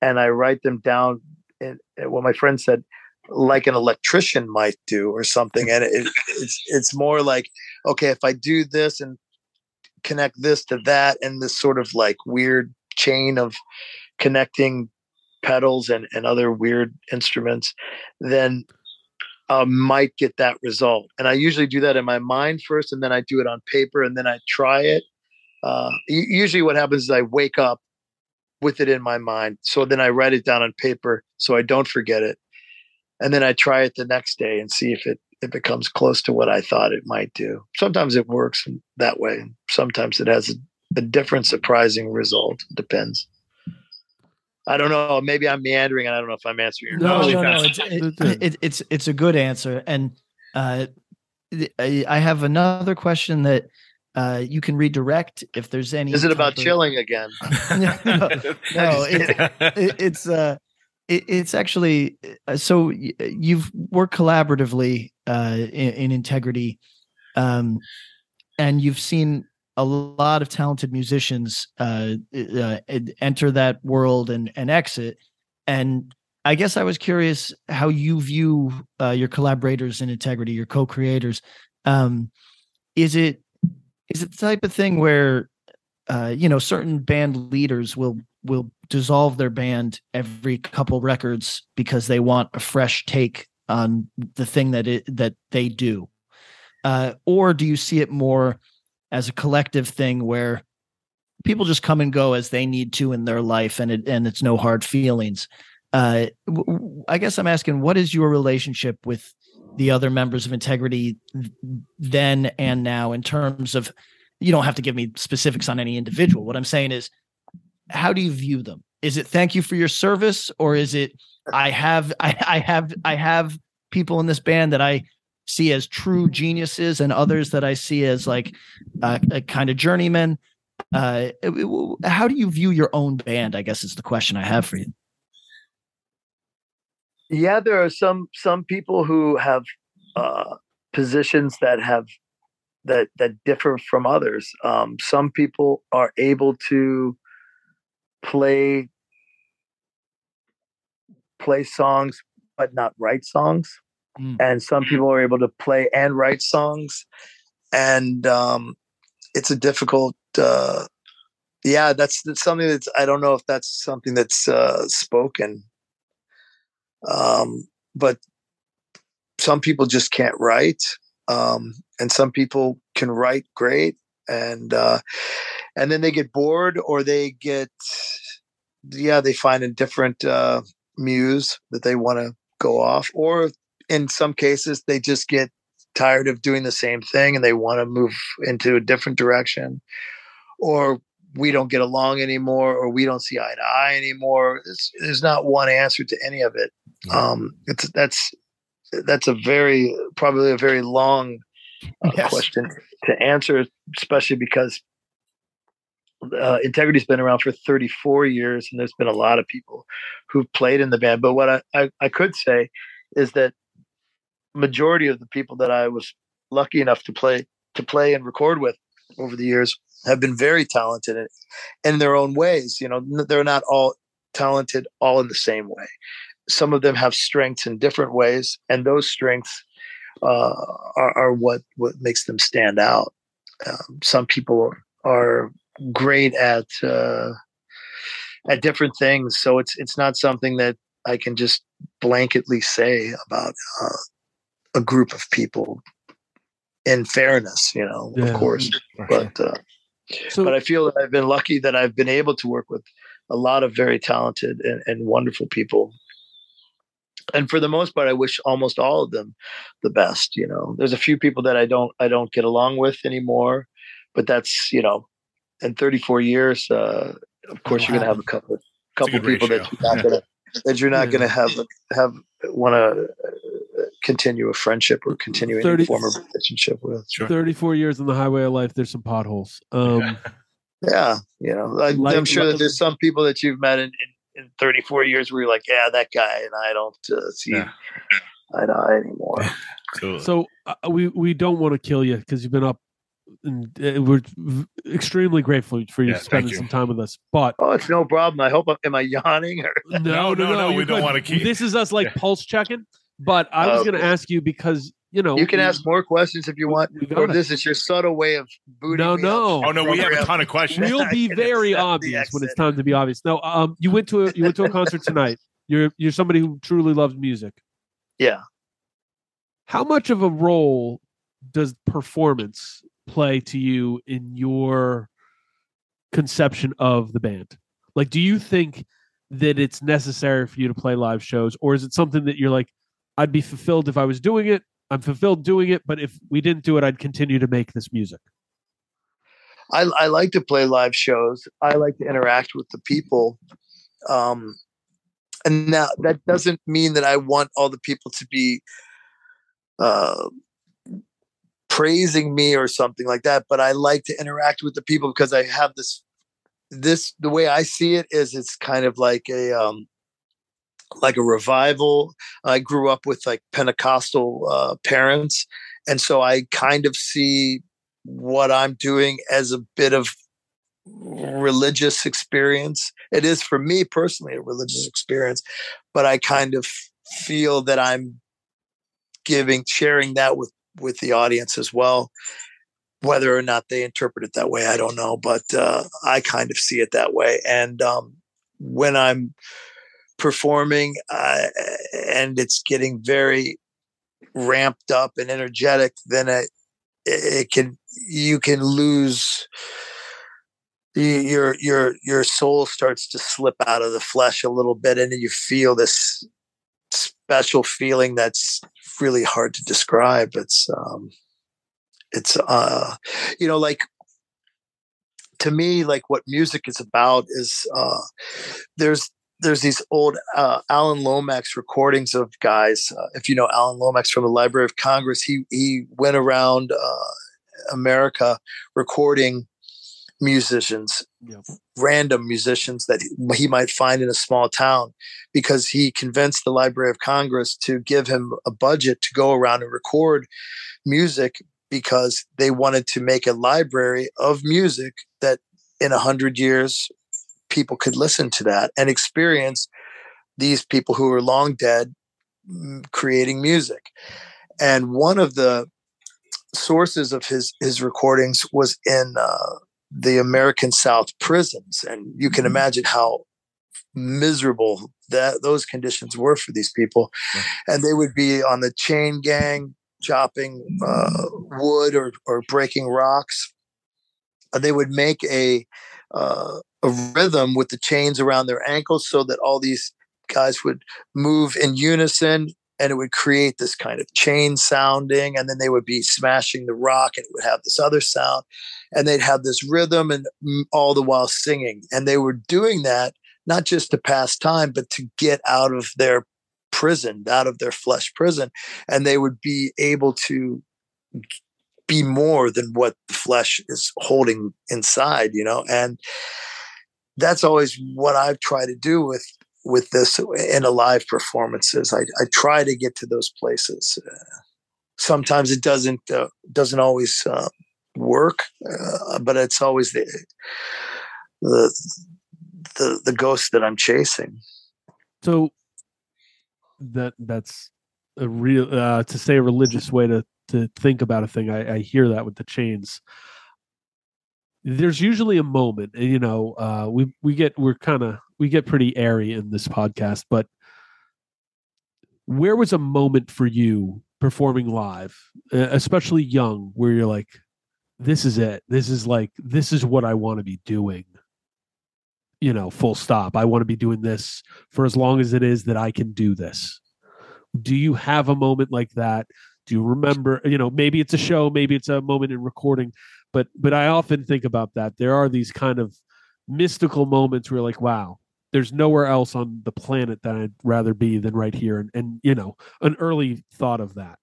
and I write them down in what my friend said, like an electrician might do or something. And it's more like, okay, if I do this and connect this to that, and this sort of like weird chain of connecting pedals and other weird instruments, then I might get that result. And I usually do that in my mind first, and then I do it on paper, and then I try it. Usually what happens is I wake up with it in my mind. So then I write it down on paper so I don't forget it. And then I try it the next day and see if it comes close to what I thought it might do. Sometimes it works that way. Sometimes it has a different surprising result. It depends. I don't know. Maybe I'm meandering, and I don't know if I'm answering. No. It's a good answer. And I have another question that you can redirect if there's any. Is it about chilling again? No. It's actually, so you've worked collaboratively in Integrity, and you've seen a lot of talented musicians enter that world and exit. And I guess I was curious how you view your collaborators in Integrity, your co-creators. Is it the type of thing where certain band leaders will dissolve their band every couple records because they want a fresh take on the thing that they do, or do you see it more as a collective thing where people just come and go as they need to in their life, and it's no hard feelings. I guess I'm asking, what is your relationship with the other members of Integrity then and now, in terms of, you don't have to give me specifics on any individual. What I'm saying is, how do you view them? Is it thank you for your service, or is it I have people in this band that I see as true geniuses and others that I see as like a kind of journeyman? How do you view your own band, I guess, is the question I have for you. Yeah, there are some people who have positions that differ from others. Some people are able to play songs but not write songs, and some people are able to play and write songs, and it's a difficult that's something that's, I don't know if that's something that's spoken, but some people just can't write, and some people can write great, and then they get bored, or they find a different muse that they want to go off, or in some cases they just get tired of doing the same thing and they want to move into a different direction, or we don't get along anymore, or we don't see eye to eye anymore. There's not one answer to any of it. That's probably a very long question to answer, especially because Integrity's been around for 34 years, and there's been a lot of people who've played in the band. But what I could say is that majority of the people that I was lucky enough to play and record with over the years have been very talented in their own ways. You know, they're not all talented all in the same way. Some of them have strengths in different ways, and those strengths are what makes them stand out. Some people are great at different things, so it's not something that I can just blanketly say about a group of people. In fairness, of course, but I feel that I've been lucky that I've been able to work with a lot of very talented and wonderful people. And for the most part, I wish almost all of them the best. There's a few people that I don't get along with anymore, but that's, in 34 years, of course, you're going to have a couple people that you're not going to want to continue a friendship or continue any form of relationship with. Sure. 34 years on the highway of life, there's some potholes. I'm sure that there's some people that you've met in 34 years where you're like, yeah, that guy and I don't see eye to eye anymore. Cool. So we don't want to kill you because you've been up, and we're extremely grateful for you spending some time with us. But it's no problem. I hope am I yawning? Or... No. We don't want to keep. This is us pulse checking. But I was going to ask you because you can ask more questions if you want. Or this is your subtle way of booting. We have a ton of questions. We'll be very obvious when it's time to be obvious. No, you went to a concert tonight. You're somebody who truly loves music. Yeah. How much of a role does performance play to you in your conception of the band? Like, do you think that it's necessary for you to play live shows, or is it something that you're like, I'd be fulfilled if I was doing it. I'm fulfilled doing it, but if we didn't do it, I'd continue to make this music. I like to play live shows. I like to interact with the people. And now that doesn't mean that I want all the people to be praising me or something like that, but I like to interact with the people because I have this the way I see it is it's kind of like a revival. I grew up with like Pentecostal parents, and so I kind of see what I'm doing as a bit of religious experience. It is for me personally a religious experience, but I kind of feel that I'm sharing that with the audience as well. Whether or not they interpret it that way, I don't know, but I kind of see it that way. And when I'm performing and it's getting very ramped up and energetic, then you can lose your soul, starts to slip out of the flesh a little bit, and you feel this special feeling that's really hard to describe. It's you know, like, to me, like, what music is about is there's these old Alan Lomax recordings of guys. If you know Alan Lomax from the Library of Congress, he went around America recording musicians, yep, random musicians that he might find in a small town, because he convinced the Library of Congress to give him a budget to go around and record music, because they wanted to make a library of music that in 100 years people could listen to that and experience these people who were long dead creating music. And one of the sources of his recordings was in the American South prisons. And you can imagine how miserable those conditions were for these people. Yeah. And they would be on the chain gang, chopping wood or breaking rocks. They would make a rhythm with the chains around their ankles so that all these guys would move in unison, and it would create this kind of chain sounding. And then they would be smashing the rock, and it would have this other sound, and they'd have this rhythm, and all the while singing. And they were doing that not just to pass time, but to get out of their prison, out of their flesh prison, and they would be able to be more than what the flesh is holding inside, you know. And that's always what I've tried to do with this in a live performances. I try to get to those places. Sometimes it doesn't always work, but it's always the ghost that I'm chasing. So that's a real, to say a religious way to think about a thing. I hear that with the chains. There's usually a moment, and, you know, we get pretty airy in this podcast, but where was a moment for you performing live, especially young, where you're like, this is it. This is what I want to be doing. You know, full stop. I want to be doing this for as long as it is that I can do this. Do you have a moment like that? Do you remember, you know, maybe it's a show, maybe it's a moment in recording, but I often think about that. There are these kind of mystical moments where, like, wow, there's nowhere else on the planet that I'd rather be than right here. And you know, an early thought of that.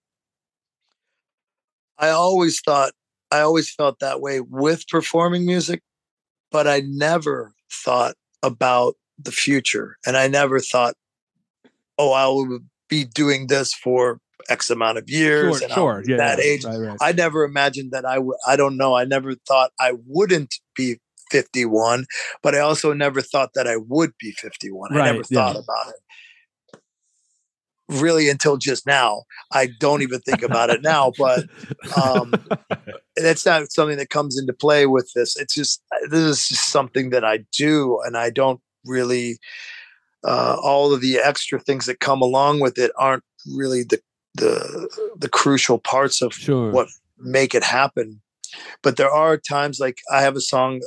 I always felt that way with performing music, but I never thought about the future, and I never thought, oh, I will be doing this for X amount of years, age. Right. I never imagined that I would. I don't know. I never thought I wouldn't be 51, but I also never thought that I would be 51. Right. I never thought about it really until just now. I don't even think about it now, but that's not something that comes into play with this. It's just, this is just something that I do, and I don't really, all of the extra things that come along with it aren't really the crucial parts of what make it happen. But there are times, like, I have a song,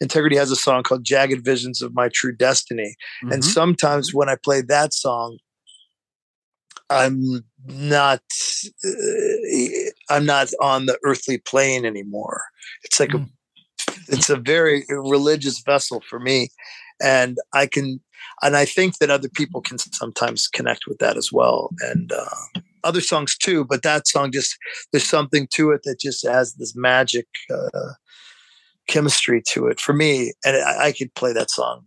Integrity has a song called Jagged Visions of My True Destiny. Mm-hmm. And sometimes when I play that song, I'm not on the earthly plane anymore. It's like it's a very religious vessel for me, and I think that other people can sometimes connect with that as well, and other songs too. But that song, just, there's something to it that just has this magic chemistry to it for me, and I could play that song,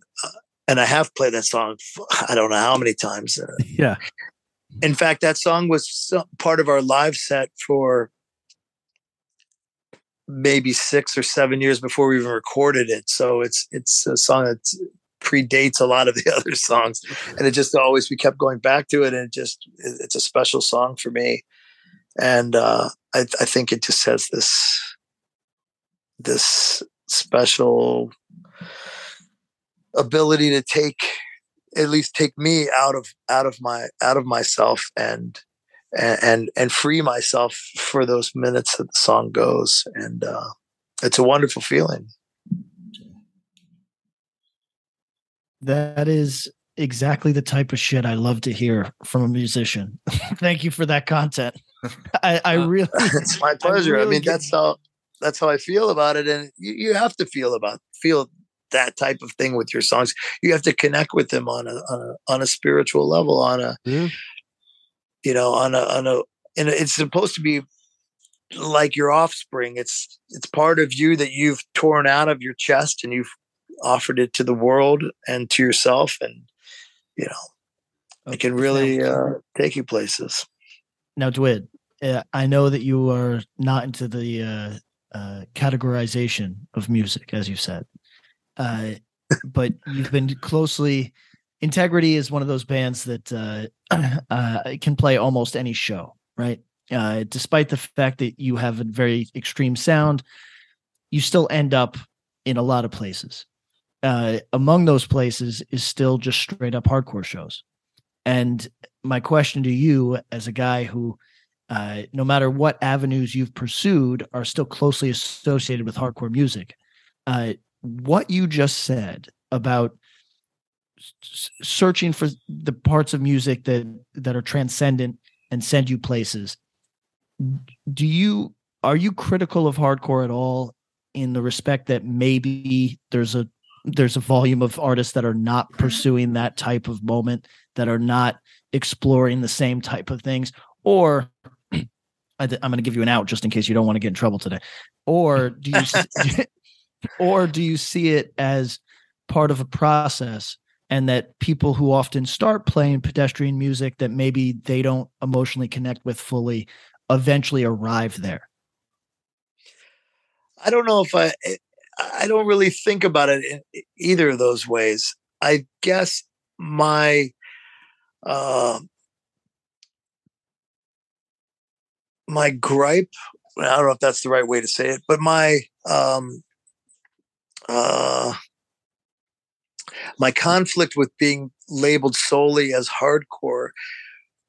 and I have played that song. I don't know how many times. Yeah. In fact, that song was part of our live set for maybe 6 or 7 years before we even recorded it. So it's a song that predates a lot of the other songs, and it just always, we kept going back to it, and it's a special song for me. And I think it just has this special ability to take me out of myself, and and free myself for those minutes that the song goes. And it's a wonderful feeling. That is exactly the type of shit I love to hear from a musician. Thank you for that content. I really, it's my pleasure. I mean, that's how I feel about it. And you have to feel that type of thing with your songs. You have to connect with them on a spiritual level, and it's supposed to be like your offspring. It's part of you that you've torn out of your chest and you've offered it to the world and to yourself. And, it can really take you places. Now, Dwid, I know that you are not into the categorization of music, as you said, but you've been closely. Integrity is one of those bands that can play almost any show, right? Despite the fact that you have a very extreme sound, you still end up in a lot of places. Among those places is still just straight up hardcore shows. And my question to you, as a guy who, no matter what avenues you've pursued, are still closely associated with hardcore music. What you just said about searching for the parts of music that are transcendent and send you places. Are you critical of hardcore at all, in the respect that maybe there's a volume of artists that are not pursuing that type of moment, that are not exploring the same type of things? Or I'm going to give you an out just in case you don't want to get in trouble today. Or do you, see it as part of a process, and that people who often start playing pedestrian music that maybe they don't emotionally connect with fully eventually arrive there? I don't know if I don't really think about it in either of those ways. I guess my my gripe, I don't know if that's the right way to say it, but my my conflict with being labeled solely as hardcore,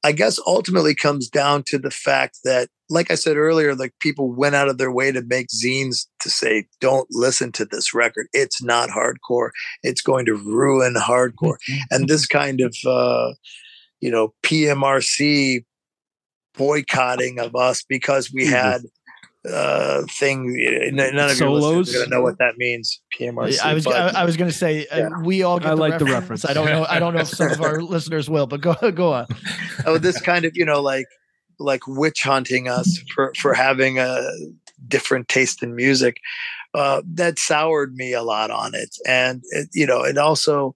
I guess, ultimately comes down to the fact that, like I said earlier, like, people went out of their way to make zines to say, don't listen to this record. It's not hardcore. It's going to ruin hardcore. And this kind of, PMRC boycotting of us because we had thing. None of Solos. You are going to know what that means. PMRC. I was going to say we all get the reference. I don't know. I don't know if some of our listeners will, but go on. Oh, this kind of like witch hunting us for having a different taste in music. That soured me a lot on it, and it also,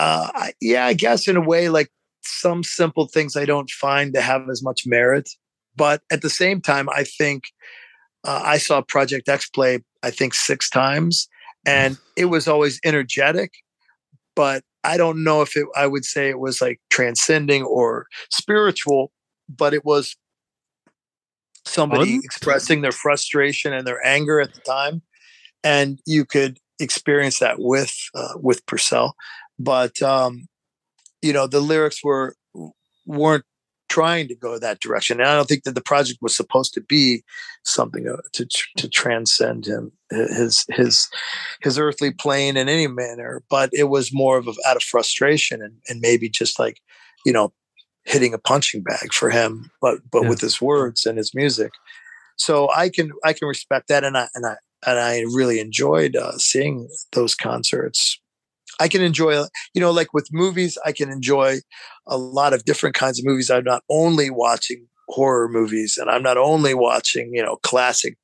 I guess in a way, like, some simple things I don't find to have as much merit. But at the same time, I think I saw Project X play, I think, 6 times, and it was always energetic. But I don't know if I would say it was like transcending or spiritual, but it was somebody expressing their frustration and their anger at the time. And you could experience that with Purcell. But, the lyrics weren't trying to go that direction, and I don't think that the project was supposed to be something to transcend him, his earthly plane in any manner. But it was more of out of frustration and maybe just like hitting a punching bag for him, but with his words and his music. So I can respect that, and I really enjoyed seeing those concerts. I can enjoy, like with movies, I can enjoy a lot of different kinds of movies. I'm not only watching horror movies, and I'm not only watching, classic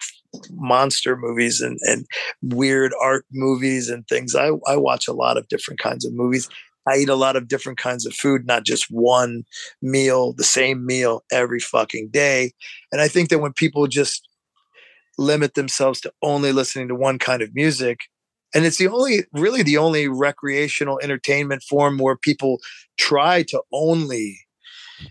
monster movies and weird art movies and things. I watch a lot of different kinds of movies. I eat a lot of different kinds of food, not just one meal, the same meal every fucking day. And I think that when people just limit themselves to only listening to one kind of music, and it's the only recreational entertainment form where people try to only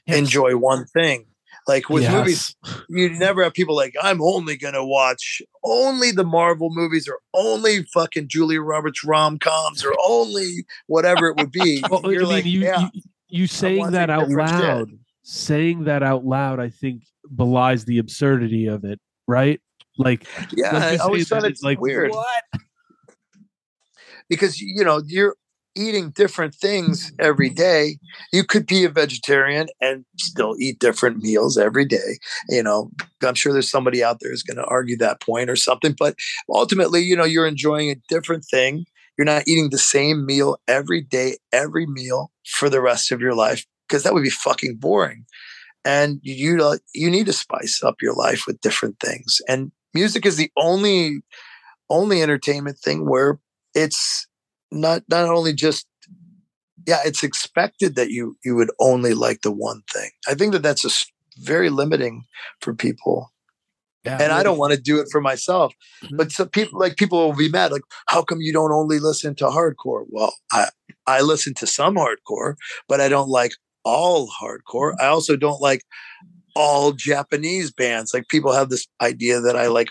enjoy one thing. Like with movies, you never have people like, I'm only going to watch only the Marvel movies, or only fucking Julia Roberts rom-coms, or only whatever it would be. Well, you're like, you saying that out loud saying that out loud, I think, belies the absurdity of it, right? Like, yeah, I always thought it's like weird. What? Because, you know, you're eating different things every day. You could be a vegetarian and still eat different meals every day. You know, I'm sure there's somebody out there who's going to argue that point or something. But ultimately, you know, you're enjoying a different thing. You're not eating the same meal every day, every meal for the rest of your life, because that would be fucking boring. And you need to spice up your life with different things. And music is the only entertainment thing where it's not only just, yeah, it's expected that you would only like the one thing. I think that's a very limiting for people. Yeah, and I don't want to do it for myself. Mm-hmm. But some people will be mad. Like, how come you don't only listen to hardcore? Well, I listen to some hardcore, but I don't like all hardcore. I also don't like all Japanese bands. Like, people have this idea that I like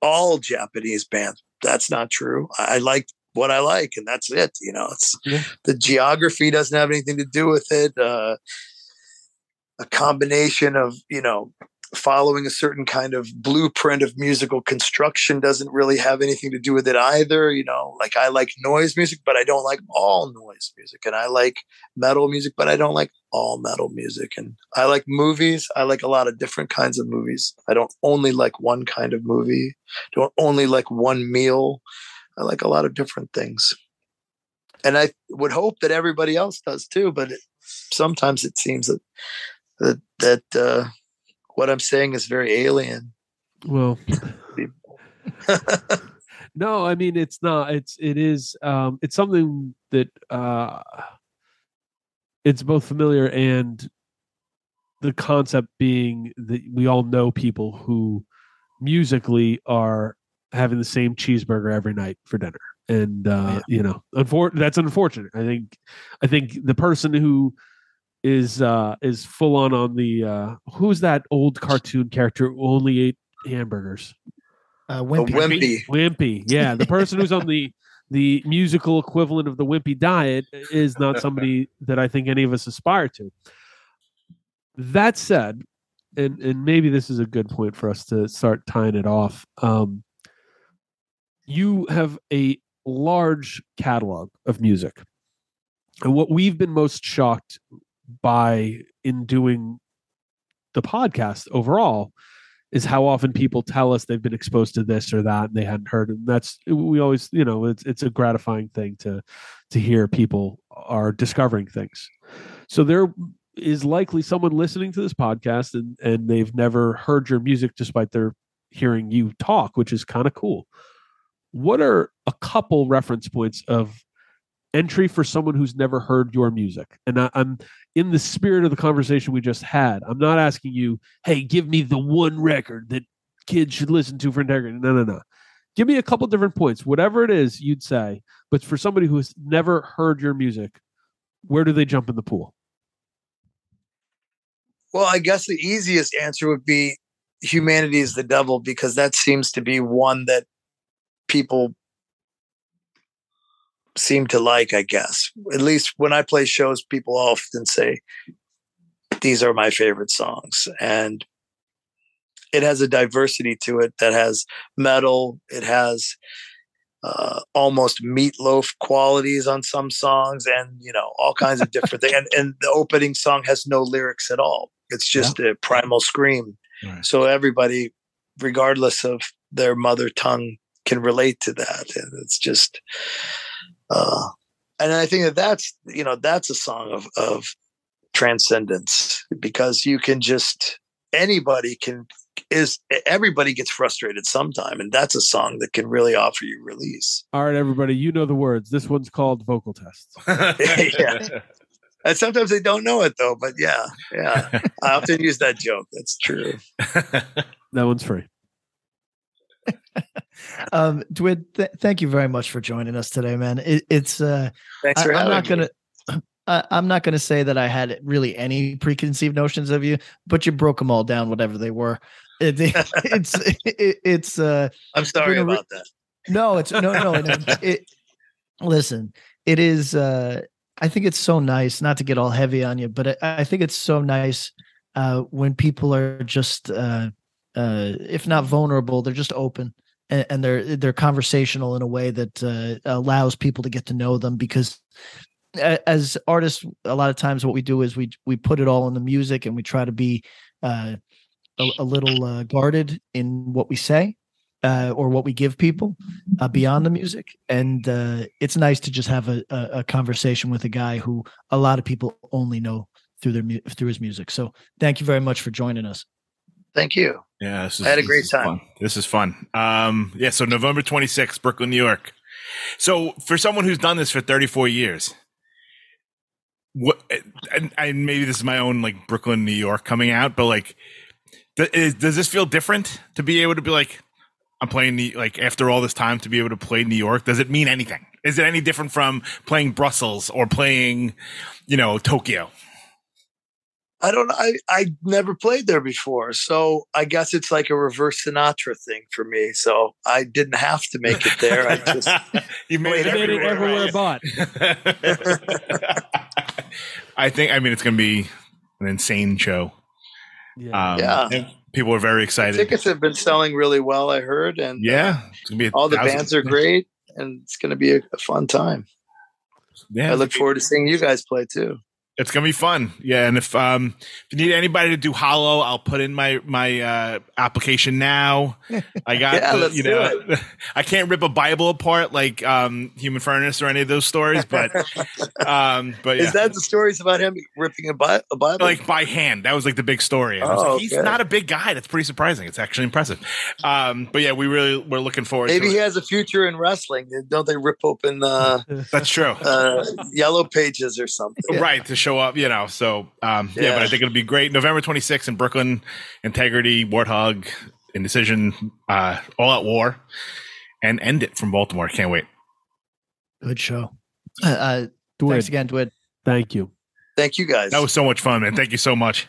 all Japanese bands. That's not true. I like what I like, and that's it. You know, the geography doesn't have anything to do with it. A combination of, you know, following a certain kind of blueprint of musical construction doesn't really have anything to do with it either. You know, like, I like noise music, but I don't like all noise music. And I like metal music, but I don't like all metal music. And I like movies. I like a lot of different kinds of movies. I don't only like one kind of movie. Don't only like one meal. I like a lot of different things. And I would hope that everybody else does too. But sometimes it seems that what I'm saying is very alien. Well, no, I mean, it's not, it is, it's something that, it's both familiar, and the concept being that we all know people who musically are having the same cheeseburger every night for dinner. And, yeah. You know, that's unfortunate. I think the person who is full on the who's that old cartoon character who only ate hamburgers? Wimpy. Yeah, the person who's on the musical equivalent of the Wimpy diet is not somebody that I think any of us aspire to. That said, and maybe this is a good point for us to start tying it off. You have a large catalog of music, and what we've been most shocked by in doing the podcast overall is how often people tell us they've been exposed to this or that and they hadn't heard. And we always, you know, it's a gratifying thing to hear people are discovering things. So there is likely someone listening to this podcast and they've never heard your music despite their hearing you talk, which is kind of cool. What are a couple reference points of entry for someone who's never heard your music? And I'm in the spirit of the conversation we just had. I'm not asking you, hey, give me the one record that kids should listen to for integrity. No. Give me a couple different points, whatever it is you'd say. But for somebody who has never heard your music, where do they jump in the pool? Well, I guess the easiest answer would be humanity is the devil, because that seems to be one that people seem to like, I guess. At least when I play shows, people often say, these are my favorite songs. And it has a diversity to it that has metal. It has almost Meatloaf qualities on some songs, and, you know, all kinds of different things. And the opening song has no lyrics at all. It's just a primal scream. Right. So everybody, regardless of their mother tongue, can relate to that. And it's just, and I think that's, you know, that's a song of transcendence, because you can just, everybody gets frustrated sometime. And that's a song that can really offer you release. All right, everybody, you know the words. This one's called Vocal Test. Yeah. And sometimes they don't know it though, but yeah. I often use that joke. That's true. That one's free. Dwid, thank you very much for joining us today, man. It's thanks for having me. I'm not gonna say that I had really any preconceived notions of you, but you broke them all down, whatever they were. I'm sorry about that. No, it's no. Listen, it is. I think it's so nice, not to get all heavy on you, but I think it's so nice when people are just, if not vulnerable, they're just open, and they're conversational in a way that allows people to get to know them. Because as artists, a lot of times what we do is we put it all in the music, and we try to be a little guarded in what we say or what we give people beyond the music. And it's nice to just have a conversation with a guy who a lot of people only know through his music. So thank you very much for joining us. Thank you. Yeah, I had a great time. This is fun. Yeah, so November 26th, Brooklyn, New York. So for someone who's done this for 34 years, what, and maybe this is my own like Brooklyn, New York coming out, but like, does this feel different to be able to be like, I'm playing like after all this time to be able to play New York? Does it mean anything? Is it any different from playing Brussels or playing, you know, Tokyo? I don't know. I never played there before. So I guess it's like a reverse Sinatra thing for me. So I didn't have to make it there. I just you made it everywhere but. I mean, it's going to be an insane show. Yeah. People are very excited. The tickets have been selling really well, I heard. And yeah, it's gonna be all the bands are great, and it's going to be a fun time. Yeah, I look forward to seeing you guys play too. It's gonna be fun, yeah. And if you need anybody to do Hollow, I'll put in my application now. I got, I can't rip a Bible apart like Human Furnace or any of those stories, but yeah. Is that the stories about him ripping a Bible like by hand? That was like the big story. And I was like, he's not a big guy. That's pretty surprising. It's actually impressive. But yeah, we're looking forward. Maybe he has a future in wrestling. Don't they rip open? That's true. Yellow Pages or something, yeah. Right? To show up, you know, so yeah, but I think it'll be great. November 26th in Brooklyn, Integrity, Warthog, Indecision, All Out War, and End It from Baltimore. Can't wait. Good show. Dwid. Thanks again, Dwid. Thank you. Thank you guys. That was so much fun, man. Thank you so much.